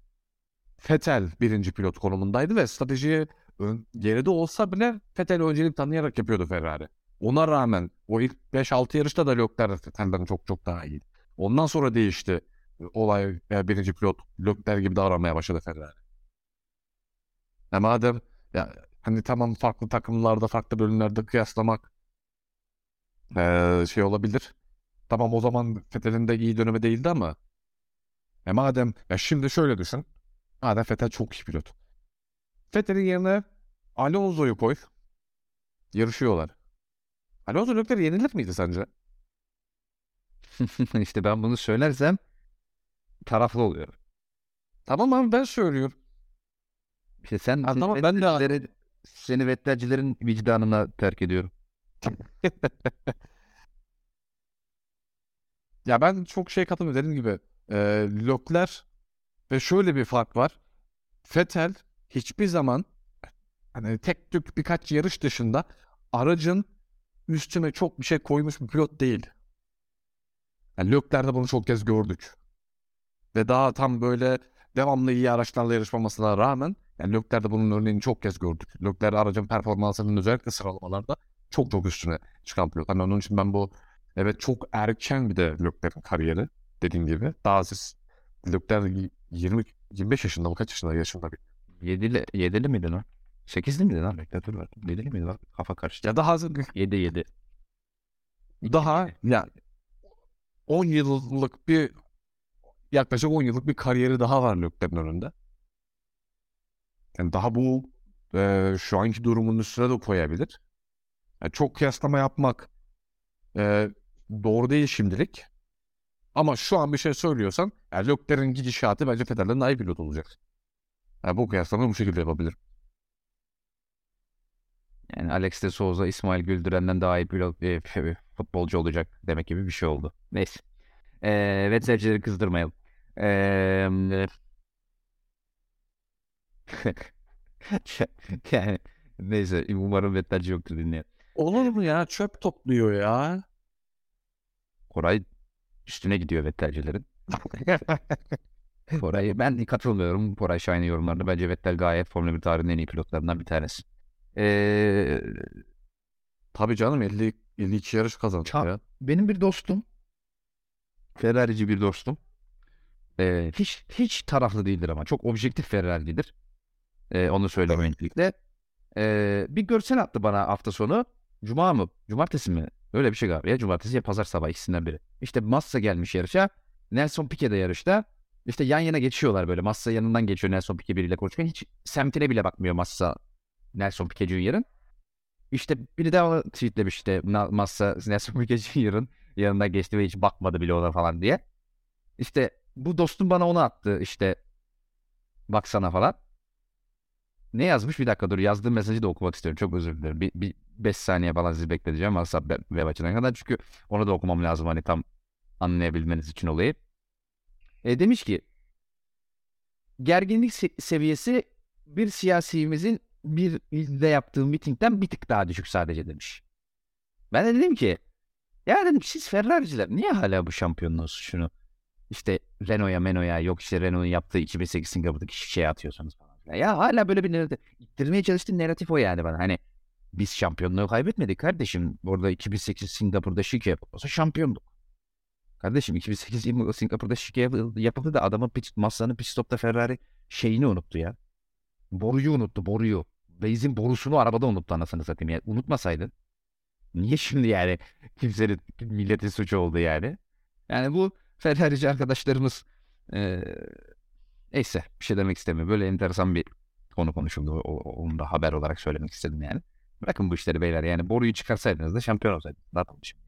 Vettel birinci pilot konumundaydı ve stratejiye geride olsa bile Vettel öncelik tanıyarak yapıyordu Ferrari. Ona rağmen o ilk beş altı yarışta da Leclerc Vettel'den çok çok daha iyiydi. Ondan sonra değişti. Olay e, birinci pilot Leclerc gibi davranmaya başladı Ferrari. Ya madem ya, hani tamam farklı takımlarda farklı bölümlerde kıyaslamak ee, şey olabilir. Tamam o zaman Vettel'in de iyi dönemi değildi ama ya madem ya şimdi şöyle düşün. Madem Vettel çok iyi pilot. Vettel'in yerine Alonso'yu koy. Yarışıyorlar. Alonso Leclerc'e yenilir miydi sence? İşte ben bunu söylersem taraflı oluyorum. Tamam abi ben söylüyorum. İşte sen ha, tamam, ben de... seni Vettel'cilerin vicdanına terk ediyorum. Ya ben çok şey katılmıyorum dediğim gibi. E, Leclerc ve şöyle bir fark var. Vettel hiçbir zaman hani tek tük birkaç yarış dışında aracın üstüne çok bir şey koymuş bir pilot değil. Yani Leclerc'de bunu çok kez gördük. Ve daha tam böyle devamlı iyi araçlarla yarışmamasına rağmen yani Leclerc'de bunun örneğini çok kez gördük. Leclerc aracın performansının özellikle sıralamalarda çok çok üstüne çıkan pilot. Hani onun için ben bu evet çok erken bir de Leclerc'in kariyeri dediğim gibi. Daha siz Leclerc yirmi yirmi beş yaşında mı kaç yaşında yaşında bir yedili yedili miydi lan? sekizli miydi lan? Bekle dur bak. yedili miydi lan? Kafa karıştı. Ya daha hazır yedi yedi. Daha yani on yıllık bir yaklaşık on yıllık bir kariyeri daha var Leclerc'in önünde. Yani daha bu e, şu anki durumun üstüne de koyabilir. Yani çok kıyaslama yapmak e, doğru değil şimdilik. Ama şu an bir şey söylüyorsan yani Leclerc'in gidişatı bence Vettel'den daha iyi pilot olacak. Yani bu kıyaslamayı bu şekilde yapabilirim. Yani Alex de Souza İsmail Güldüren'den daha iyi pilot, e, futbolcu olacak demek gibi bir şey oldu. Neyse. Ee, Vettel'cileri kızdırmayalım. Ee, yani neyse, umarım Vettel'ci yoktur dinleyen. Olur mu ya? Çöp topluyor ya. Koray üstüne gidiyor Vettel'cilerin. Koray, ben katılmıyorum Koray Şahin'in yorumlarına. Bence Vettel gayet Formula bir tarihinin en iyi pilotlarından bir tanesi. Ee, Tabii canım, elli iki yarış kazandı ça- ya. Benim bir dostum, Ferrari'ci bir dostum, ee, hiç hiç taraflı değildir ama çok objektif Ferrari'dir. Ee, onu söylemeyeyim öncelikle. Ee, bir görsel attı bana hafta sonu. Cuma mı? Cumartesi mi? Öyle bir şey galiba. Ya cumartesi ya pazar sabahı, ikisinden biri. İşte Massa gelmiş yarışa. Nelson Piquet'de yarışta. İşte yan yana geçiyorlar böyle. Massa yanından geçiyor Nelson Piquet biriyle konuşurken. Hiç semtine bile bakmıyor Massa, Nelson Piquet Junior'ın. İşte biri de onu tweetlemiş, işte Massa Nelson Piquet Junior'ın yanından geçti ve hiç bakmadı bile ona falan diye. İşte bu dostum bana onu attı, işte baksana falan. Ne yazmış? Bir dakika dur, yazdığım mesajı da okumak istiyorum. Çok özür dilerim. Bir beş saniye falan sizi bekleteceğim WhatsApp web açana kadar. Çünkü onu da okumam lazım hani tam anlayabilmeniz için olayı. E, demiş ki gerginlik se- seviyesi bir siyasimizin bir ilde yaptığı mitingden bir tık daha düşük sadece demiş. Ben de dedim ki ya dedim siz Ferrari'ciler niye hala bu şampiyonluğu şunu işte Renault'a Meno'ya yok işte Renault'un yaptığı iki bin sekiz Singapur'daki şey atıyorsanız falan. Ya hala böyle bir narratif ittirmeye çalıştığın narratif o yani bana. Hani biz şampiyonluğu kaybetmedik kardeşim. Orada iki bin sekiz Singapur'da şike yapılsa şampiyonduk. Kardeşim iki bin sekiz Singapur'da şike yapıldı da adamın Massa'nın pit stop'ta Ferrari şeyini unuttu ya. Boruyu unuttu, boruyu. Benzin borusunu arabada unuttu anasını satayım ya. Unutmasaydın. Niye şimdi yani kimsenin, milletin suçu oldu yani. Yani bu Ferrari'ci arkadaşlarımız ee, neyse bir şey demek istemiyorum. Böyle enteresan bir konu konuşuldu. O, onu da haber olarak söylemek istedim yani. Bırakın bu işleri beyler. Yani boruyu çıkarsaydınız da şampiyon olsaydınız. Ne yapalım şimdi?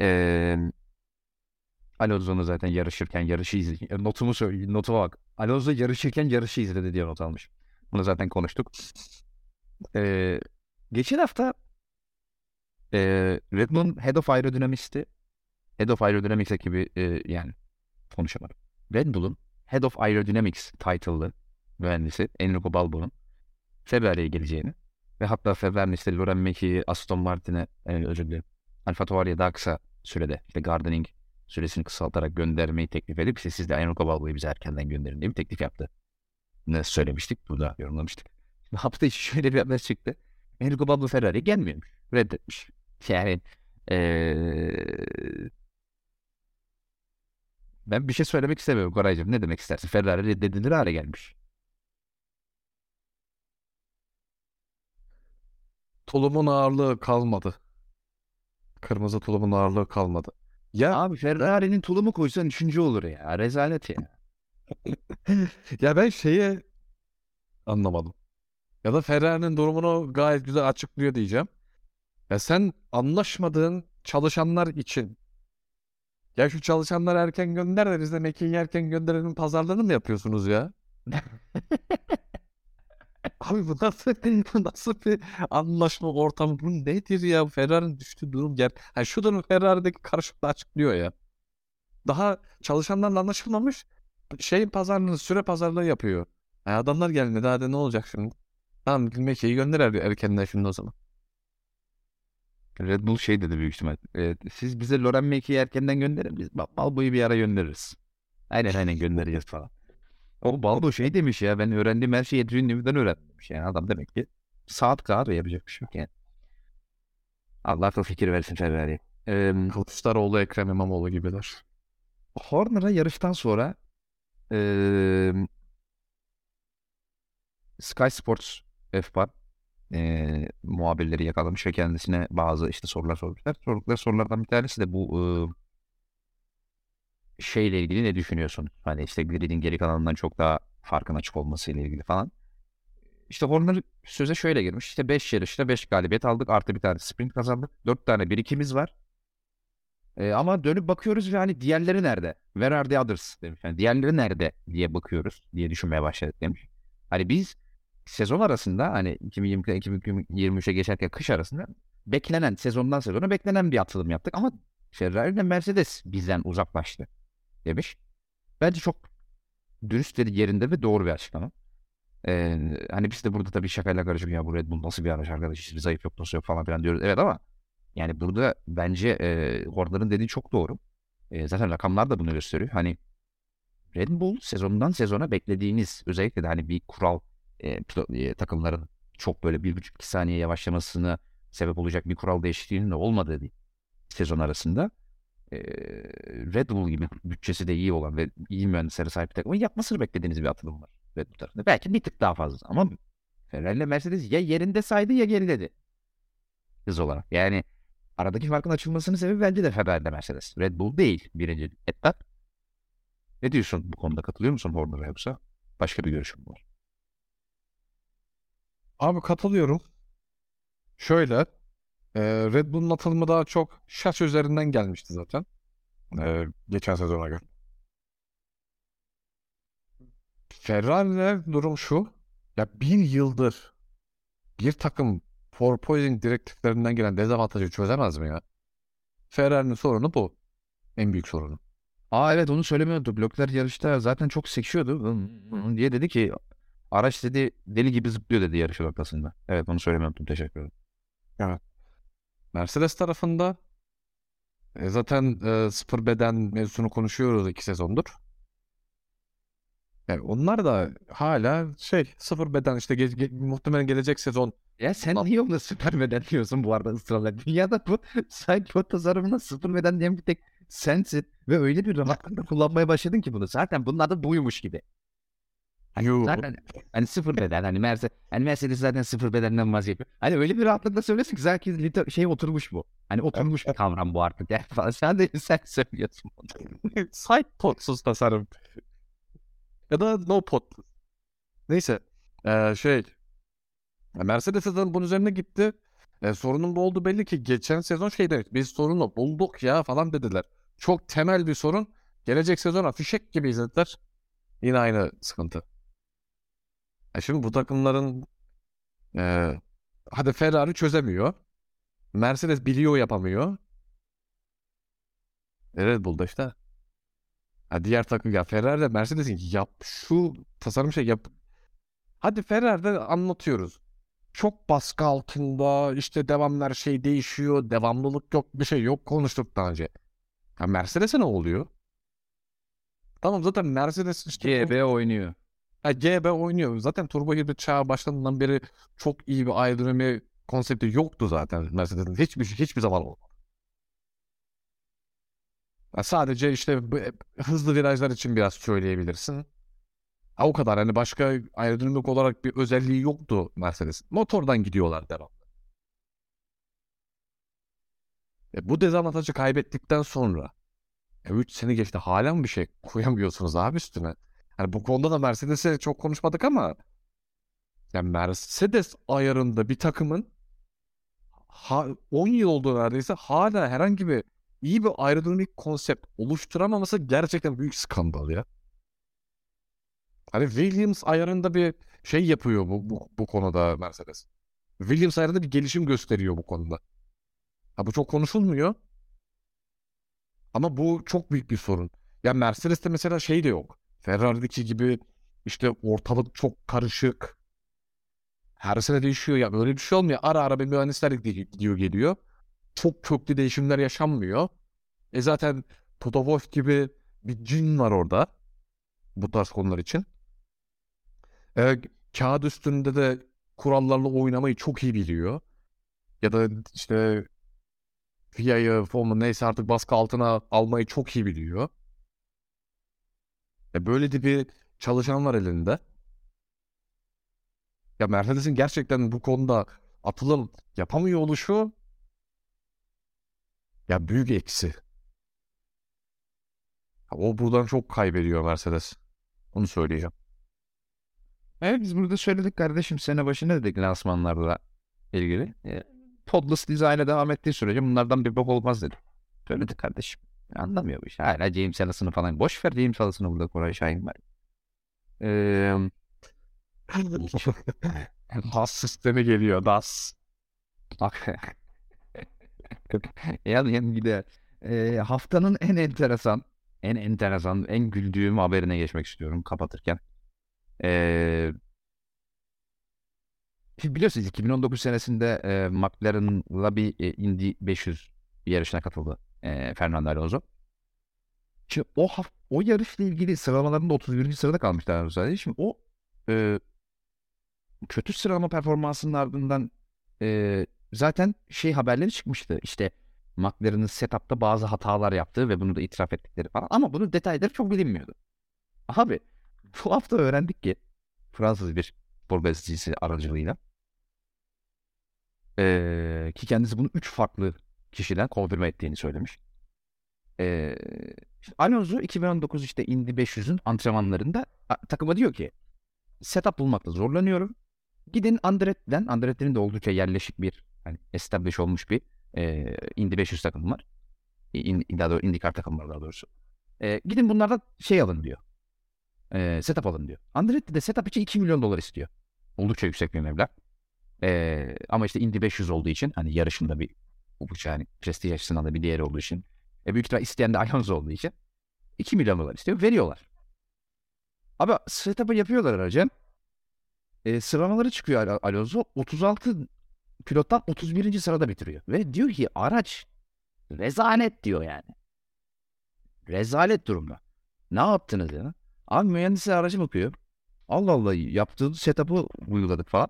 Ee, Alonso'nun zaten yarışırken yarışı izledi. Notumu söyle, notuma bak. Alonso yarışırken yarışı izledi diye not almış. Bunu zaten konuştuk. Ee, geçen hafta e, Red Bull'un Head of Aerodynamics'ti. Head of Aerodynamics ekibi e, yani konuşamadım. Red Bull'un Head of Aerodynamics title'lı mühendisi Enrico Balbo'nun Ferrari'ye geleceğini ve hatta Ferrari'nin işte Laurent Mekies, Aston Martin'e yani özür dilerim, AlphaTauri'ye daha kısa sürede işte gardening süresini kısaltarak göndermeyi teklif edip işte siz de Enrico Balbo'yu bize erkenden gönderin diye bir teklif yaptı. Ne söylemiştik, burada yorumlamıştık. Şimdi hafta içi şöyle bir haber çıktı. Enrico Balbo Ferrari'ye gelmiyormuş, reddetmiş. Yani ee... ben bir şey söylemek istemiyorum Koraycığım. Ne demek istersin? Ferrari reddedilir hale gelmiş. Tulumun ağırlığı kalmadı. Kırmızı tulumun ağırlığı kalmadı. Ya abi Ferrari'nin tulumu koysan üçüncü olur ya. Rezalet ya. Ya ben şeyi anlamadım. Ya da Ferrari'nin durumunu gayet güzel açıklıyor diyeceğim. Ya sen anlaşmadığın çalışanlar için ya şu çalışanları erken gönder de biz de Meki'yi erken gönderenin pazarlarını mı yapıyorsunuz ya? Abi bu nasıl, bu nasıl bir anlaşma ortamı? Bu nedir ya? Ferrari'nin düştüğü durum yer. Yani şu durum Ferrari'deki karışıklığı açıklıyor ya. Daha çalışanlarla anlaşılmamış şeyin pazarlığını, süre pazarlığı yapıyor. Yani adamlar gelmedi. Hadi ne olacak şimdi? Tamam Meki'yi gönder erkenden şimdi o zaman. Red Bull şey dedi büyük ihtimal. Evet, siz bize Laurent Mekies'i erkenden gönderin. Biz Balbo'yu bir ara göndeririz. Aynen aynen göndereceğiz falan. O Balbo şey demiş ya. Ben öğrendiğim her şeyi Edwin öğrendim. Yani adam demek ki saat kadar yapacak bir şey yok yani. Allah akıl fikir versin Ferrari'ye. Ee, Kılıçdaroğlu, Ekrem İmamoğlu gibiler. Horner'a yarıştan sonra ee, Sky Sports F bir E, muhabirleri yakalamış ve kendisine bazı işte sorular sormuşlar. Sordukları sorulardan bir tanesi de bu şeyle ilgili ne düşünüyorsun? Hani işte grid'in geri kalanından çok daha farkın açık olmasıyla ilgili falan. İşte Horner söze şöyle girmiş. İşte beş yarışta beş galibiyet aldık. Artı bir tane sprint kazandık. dört tane birikimiz var. E, ama dönüp bakıyoruz ve hani diğerleri nerede? Where are the others? Demiş. Yani diğerleri nerede diye bakıyoruz diye düşünmeye başladık demiş. Hani biz sezon arasında hani iki bin yirmi iki iki bin yirmi üçe geçerken kış arasında beklenen, sezondan sezona beklenen bir atılım yaptık. Ama Ferrari ile Mercedes bizden uzaklaştı demiş. Bence çok dürüst ve yerinde ve doğru bir açıklama. Ee, hani biz de burada tabii şakayla karışık ya bu Red Bull nasıl bir araç arkadaş, hiçbir zayıf yok, nasıl yok falan filan diyoruz. Evet ama yani burada bence e, Horner'ın dediği çok doğru. E, zaten rakamlar da bunu gösteriyor. Hani Red Bull sezondan sezona beklediğiniz, özellikle de hani bir kural e, e, takımların çok böyle bir buçuk iki saniye yavaşlamasına sebep olacak bir kural değişikliğinin de olmadığı bir sezon arasında e, Red Bull gibi bütçesi de iyi olan ve iyi mühendislere sahip bir takımın yapmasını beklediğiniz bir atılım var. Belki bir tık daha fazla ama Ferrari ile Mercedes ya yerinde saydı ya geriledi hız olarak. Yani aradaki farkın açılmasının sebebi bence de Ferrari ile Mercedes, Red Bull değil birinci etap. Ne diyorsun bu konuda, katılıyor musun Horner'a yoksa başka bir görüşün var? Abi katılıyorum. Şöyle Red Bull'un atılımı daha çok şaş üzerinden gelmişti zaten geçen sezona göre. Ferrari'de durum şu, ya bir yıldır bir takım porpoising direktiflerinden gelen dezavantajı çözemez mi ya? Ferrari'nin sorunu bu. En büyük sorunu. Aa evet, onu söylemiyordu. Blokler yarışta zaten çok sekiyordu diye dedi ki araç dedi deli gibi zıplıyor dedi yarış ortasında. Evet onu söylemiyordum. Teşekkür ederim. Evet. Mercedes tarafında e, zaten e, sıfır beden mevzusunu konuşuyoruz iki sezondur. Yani onlar da hala şey sıfır beden işte ge- ge- muhtemelen gelecek sezon. Ya sen Al- niye ona sıfır beden diyorsun bu arada ısrarla? Dünyada bu sideboard tasarımına sıfır beden diyen bir tek sensin ve öyle bir rahatlıkla kullanmaya başladın ki bunu. Zaten bunlar da buymuş gibi. Hani zaten hani sıfır beden hani Mercedes, hani Mercedes zaten sıfır bedenden vazgeçmiyor. Hani öyle bir rahatlıkla söylesin ki zaten liter- şey oturmuş bu. Hani oturmuş bir kavram bu artık. Yani falan. Sen de sen söylüyorsun bunu. Sideboardsuz tasarım. Ya da no pot. Neyse. Ee, şey. Mercedes zaten bunun üzerine gitti. Ee, sorunun bu olduğu belli ki geçen sezon şey demiş. Biz sorunu bulduk ya falan dediler. Çok temel bir sorun. Gelecek sezona fişek gibi izlediler. Yine aynı sıkıntı. E şimdi bu takımların e, hadi Ferrari çözemiyor. Mercedes biliyor yapamıyor. Red Bull'da işte. Ha, diğer takım ya Ferrari'de Mercedes'in yap şu tasarım şey yap. Hadi Ferrari'de anlatıyoruz. Çok baskı altında işte devamlar şey değişiyor. Devamlılık yok, bir şey yok, konuştuk daha önce. Ha Mercedes'e ne oluyor? Tamam zaten Mercedes işte G B oynuyor. Ha G B oynuyor. Zaten turbo hibrit çağı başladığından beri çok iyi bir aerodinami konsepti yoktu zaten Mercedes'in. Hiçbir hiçbir zaman olmadı. Sadece işte bu, hızlı virajlar için biraz söyleyebilirsin. Ha, o kadar hani başka aerodinamik olarak bir özelliği yoktu Mercedes. Motordan gidiyorlar devamlı. E, bu dezavantajı kaybettikten sonra üç e, sene geçti hala mı bir şey koyamıyorsunuz abi üstüne? Hani bu konuda da Mercedes'e çok konuşmadık ama yani Mercedes ayarında bir takımın ha, on yıl olduğu neredeyse hala herhangi bir İyi bir aerodinamik konsept oluşturamaması gerçekten büyük skandal ya. Hani Williams ayarında bir şey yapıyor bu, bu, bu konuda Mercedes. Williams ayarında bir gelişim gösteriyor bu konuda. Ha bu çok konuşulmuyor. Ama bu çok büyük bir sorun. Ya Mercedes'te mesela şey de yok. Ferrari'deki gibi işte ortalık çok karışık. Her sene değişiyor ya. Böyle bir şey olmuyor. Ara ara bir mühendisler gidiyor geliyor. Çok köklü değişimler yaşanmıyor. E zaten Toto Wolff gibi bir cin var orada. Bu tarz konular için. E, kağıt üstünde de kurallarla oynamayı çok iyi biliyor. Ya da işte F I A'yı, Formula neyse artık baskı altına almayı çok iyi biliyor. E böyle de bir çalışan var elinde. Ya Mercedes'in gerçekten bu konuda atılım yapamıyor oluşu ya büyük eksi. O buradan çok kaybediyor Mercedes. Onu söyleyeceğim. Evet, biz burada söyledik kardeşim. Sene başında dedik lansmanlarla ilgili. E, Podless design'a devam ettiği sürece bunlardan bir bok olmaz dedik. Söyledik kardeşim. Anlamıyor bu iş. Hala James Ellison'ı falan. Boş ver James Ellison'ı, burada Koray Şahin var. Eee... D A S sistemi geliyor. D A S. Yan yan gider. E, haftanın en enteresan, en enteresan, en güldüğüm haberine geçmek istiyorum kapatırken. E, biliyorsunuz iki bin on dokuz senesinde e, McLaren'la bir e, Indy beş yüz yarışına katıldı e, Fernando Alonso. Şimdi o haf- o yarışla ilgili sıralamalarında otuz birinci sırada kalmışlar sadece. Şimdi o e, kötü sıralama performansının ardından e, zaten şey haberleri çıkmıştı. İşte McLaren'ın setup'ta bazı hatalar yaptığı ve bunu da itiraf ettikleri falan. Ama bunun detayları çok bilinmiyordu. Abi bu hafta öğrendik ki Fransız bir spor gazetecisi aracılığıyla ee, ki kendisi bunu üç farklı kişiden konfirme ettiğini söylemiş. Ee, işte Alonso iki bin on dokuz işte Indy beş yüzün antrenmanlarında takıma diyor ki setup bulmakta zorlanıyorum. Gidin Andretti'den, Andretti'nin de oldukça yerleşik bir, hani establish olmuş bir e, Indy beş yüz takımı var. IndyCar takımı var daha doğrusu. E, gidin bunlardan şey alın diyor. E, setup alın diyor. Andretti de setup için iki milyon dolar istiyor. Oldukça yüksek bir meblağ. E, ama işte Indy beş yüz olduğu için, hani yarışında bir oldukça hani prestij açısından da bir değeri olduğu için, e, büyük ihtimalle isteyen de Alonso olduğu için iki milyon dolar istiyor. Veriyorlar. Abi setup'ı yapıyorlar aracı. E, sıralamaları çıkıyor Al- Alonso. otuz altı pilottan otuz birinci sırada bitiriyor. Ve diyor ki araç rezalet diyor yani. Rezalet durumda. Ne yaptınız ya? Abi mühendisler aracı bakıyor. Allah Allah, yaptığı setup'ı uyguladık falan.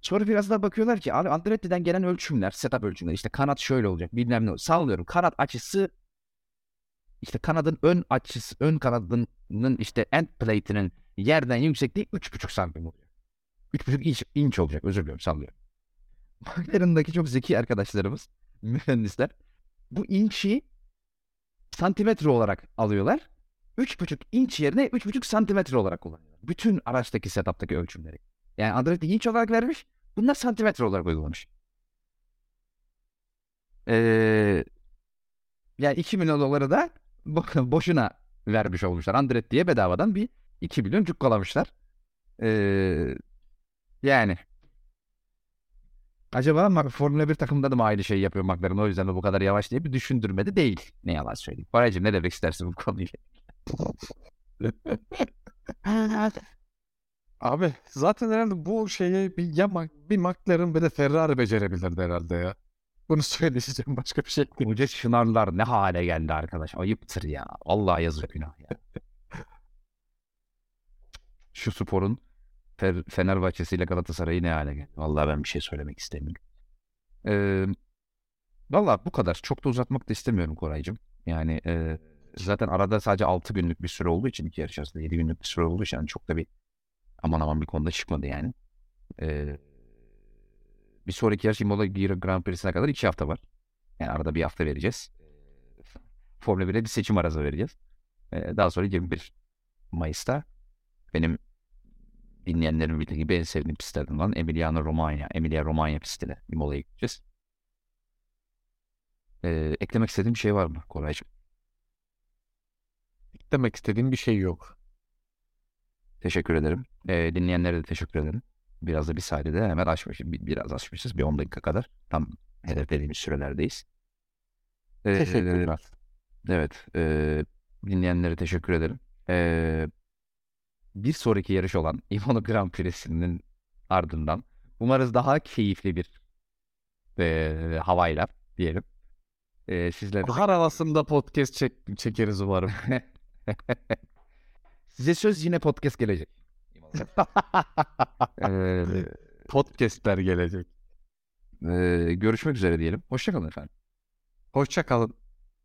Sonra biraz daha bakıyorlar ki abi Andretti'den gelen ölçümler, setup ölçümleri. İşte kanat şöyle olacak, bilmem ne olacak. Sallıyorum, kanat açısı, işte kanadın ön açısı, ön kanadının işte end plate'inin yerden yüksekliği üç buçuk santim oluyor. üç buçuk inç olacak. Özür dilerim, sallıyorum. McLaren'daki çok zeki arkadaşlarımız, mühendisler bu inçi santimetre olarak alıyorlar. üç buçuk inç yerine üç buçuk santimetre olarak kullanıyorlar. Bütün araçtaki setup'taki ölçümleri. Yani Andretti inç olarak vermiş. Bunlar santimetre olarak uygulamış. Ee, yani iki milyon doları da boşuna vermiş olmuşlar. Andretti'ye bedavadan bir iki milyon cukkalamışlar. Eee Yani acaba Formula bir takımında da mı aynı şeyi yapıyor McLaren, o yüzden de bu kadar yavaş diye bir düşündürmedi değil. Ne yalan söyleyeyim. Paracığım, ne demek istersin bu konuyla? Abi zaten herhalde bu şeyi bir, ya bir McLaren bir de Ferrari becerebilirdi herhalde ya. Bunu söyleyeceğim, başka bir şey değil. Koca şınarlar ne hale geldi arkadaş. Ayıptır ya. Allah yazık, günah ya. Şu sporun Fenerbahçe ile Galatasaray'ı ne hale geldi? Vallahi ben bir şey söylemek istemiyorum. Ee, Vallahi bu kadar. Çok da uzatmak da istemiyorum Koraycığım. Yani e, zaten arada sadece altı günlük bir süre olduğu için, iki yarış arasında yedi günlük bir süre olduğu için yani çok da bir aman aman bir konuda çıkmadı yani. Ee, bir sonraki yarış Imola Grand Prix'sine kadar iki hafta var. Yani arada bir hafta vereceğiz. Formula bire bir seçim arası vereceğiz. Ee, daha sonra yirmi bir Mayıs'ta benim dinleyenlerin bildiği gibi en sevdiğim pistlerden olan Emilia Romanya, Emilia Romanya pistine Imola'ya gideceğiz. Ee, eklemek istediğim bir şey var mı Koraycığım? Eklemek istediğim bir şey yok. Teşekkür ederim. Ee, dinleyenlere de teşekkür ederim. Biraz da bir saate de hemen açmışız. Biraz açmışız. Bir on dakika kadar. Tam hedeflediğimiz sürelerdeyiz. Ee, Teşekkürler. Evet. E, dinleyenlere teşekkür ederim. Ee, Bir sonraki yarış olan Imola Grand Prix'sinin ardından umarız daha keyifli bir e, havayla diyelim. E, sizler bahar havasında podcast çek- çekeriz umarım. Size söz, yine podcast gelecek. e, Podcastler gelecek. E, görüşmek üzere diyelim. Hoşça kalın efendim. Hoşça kalın.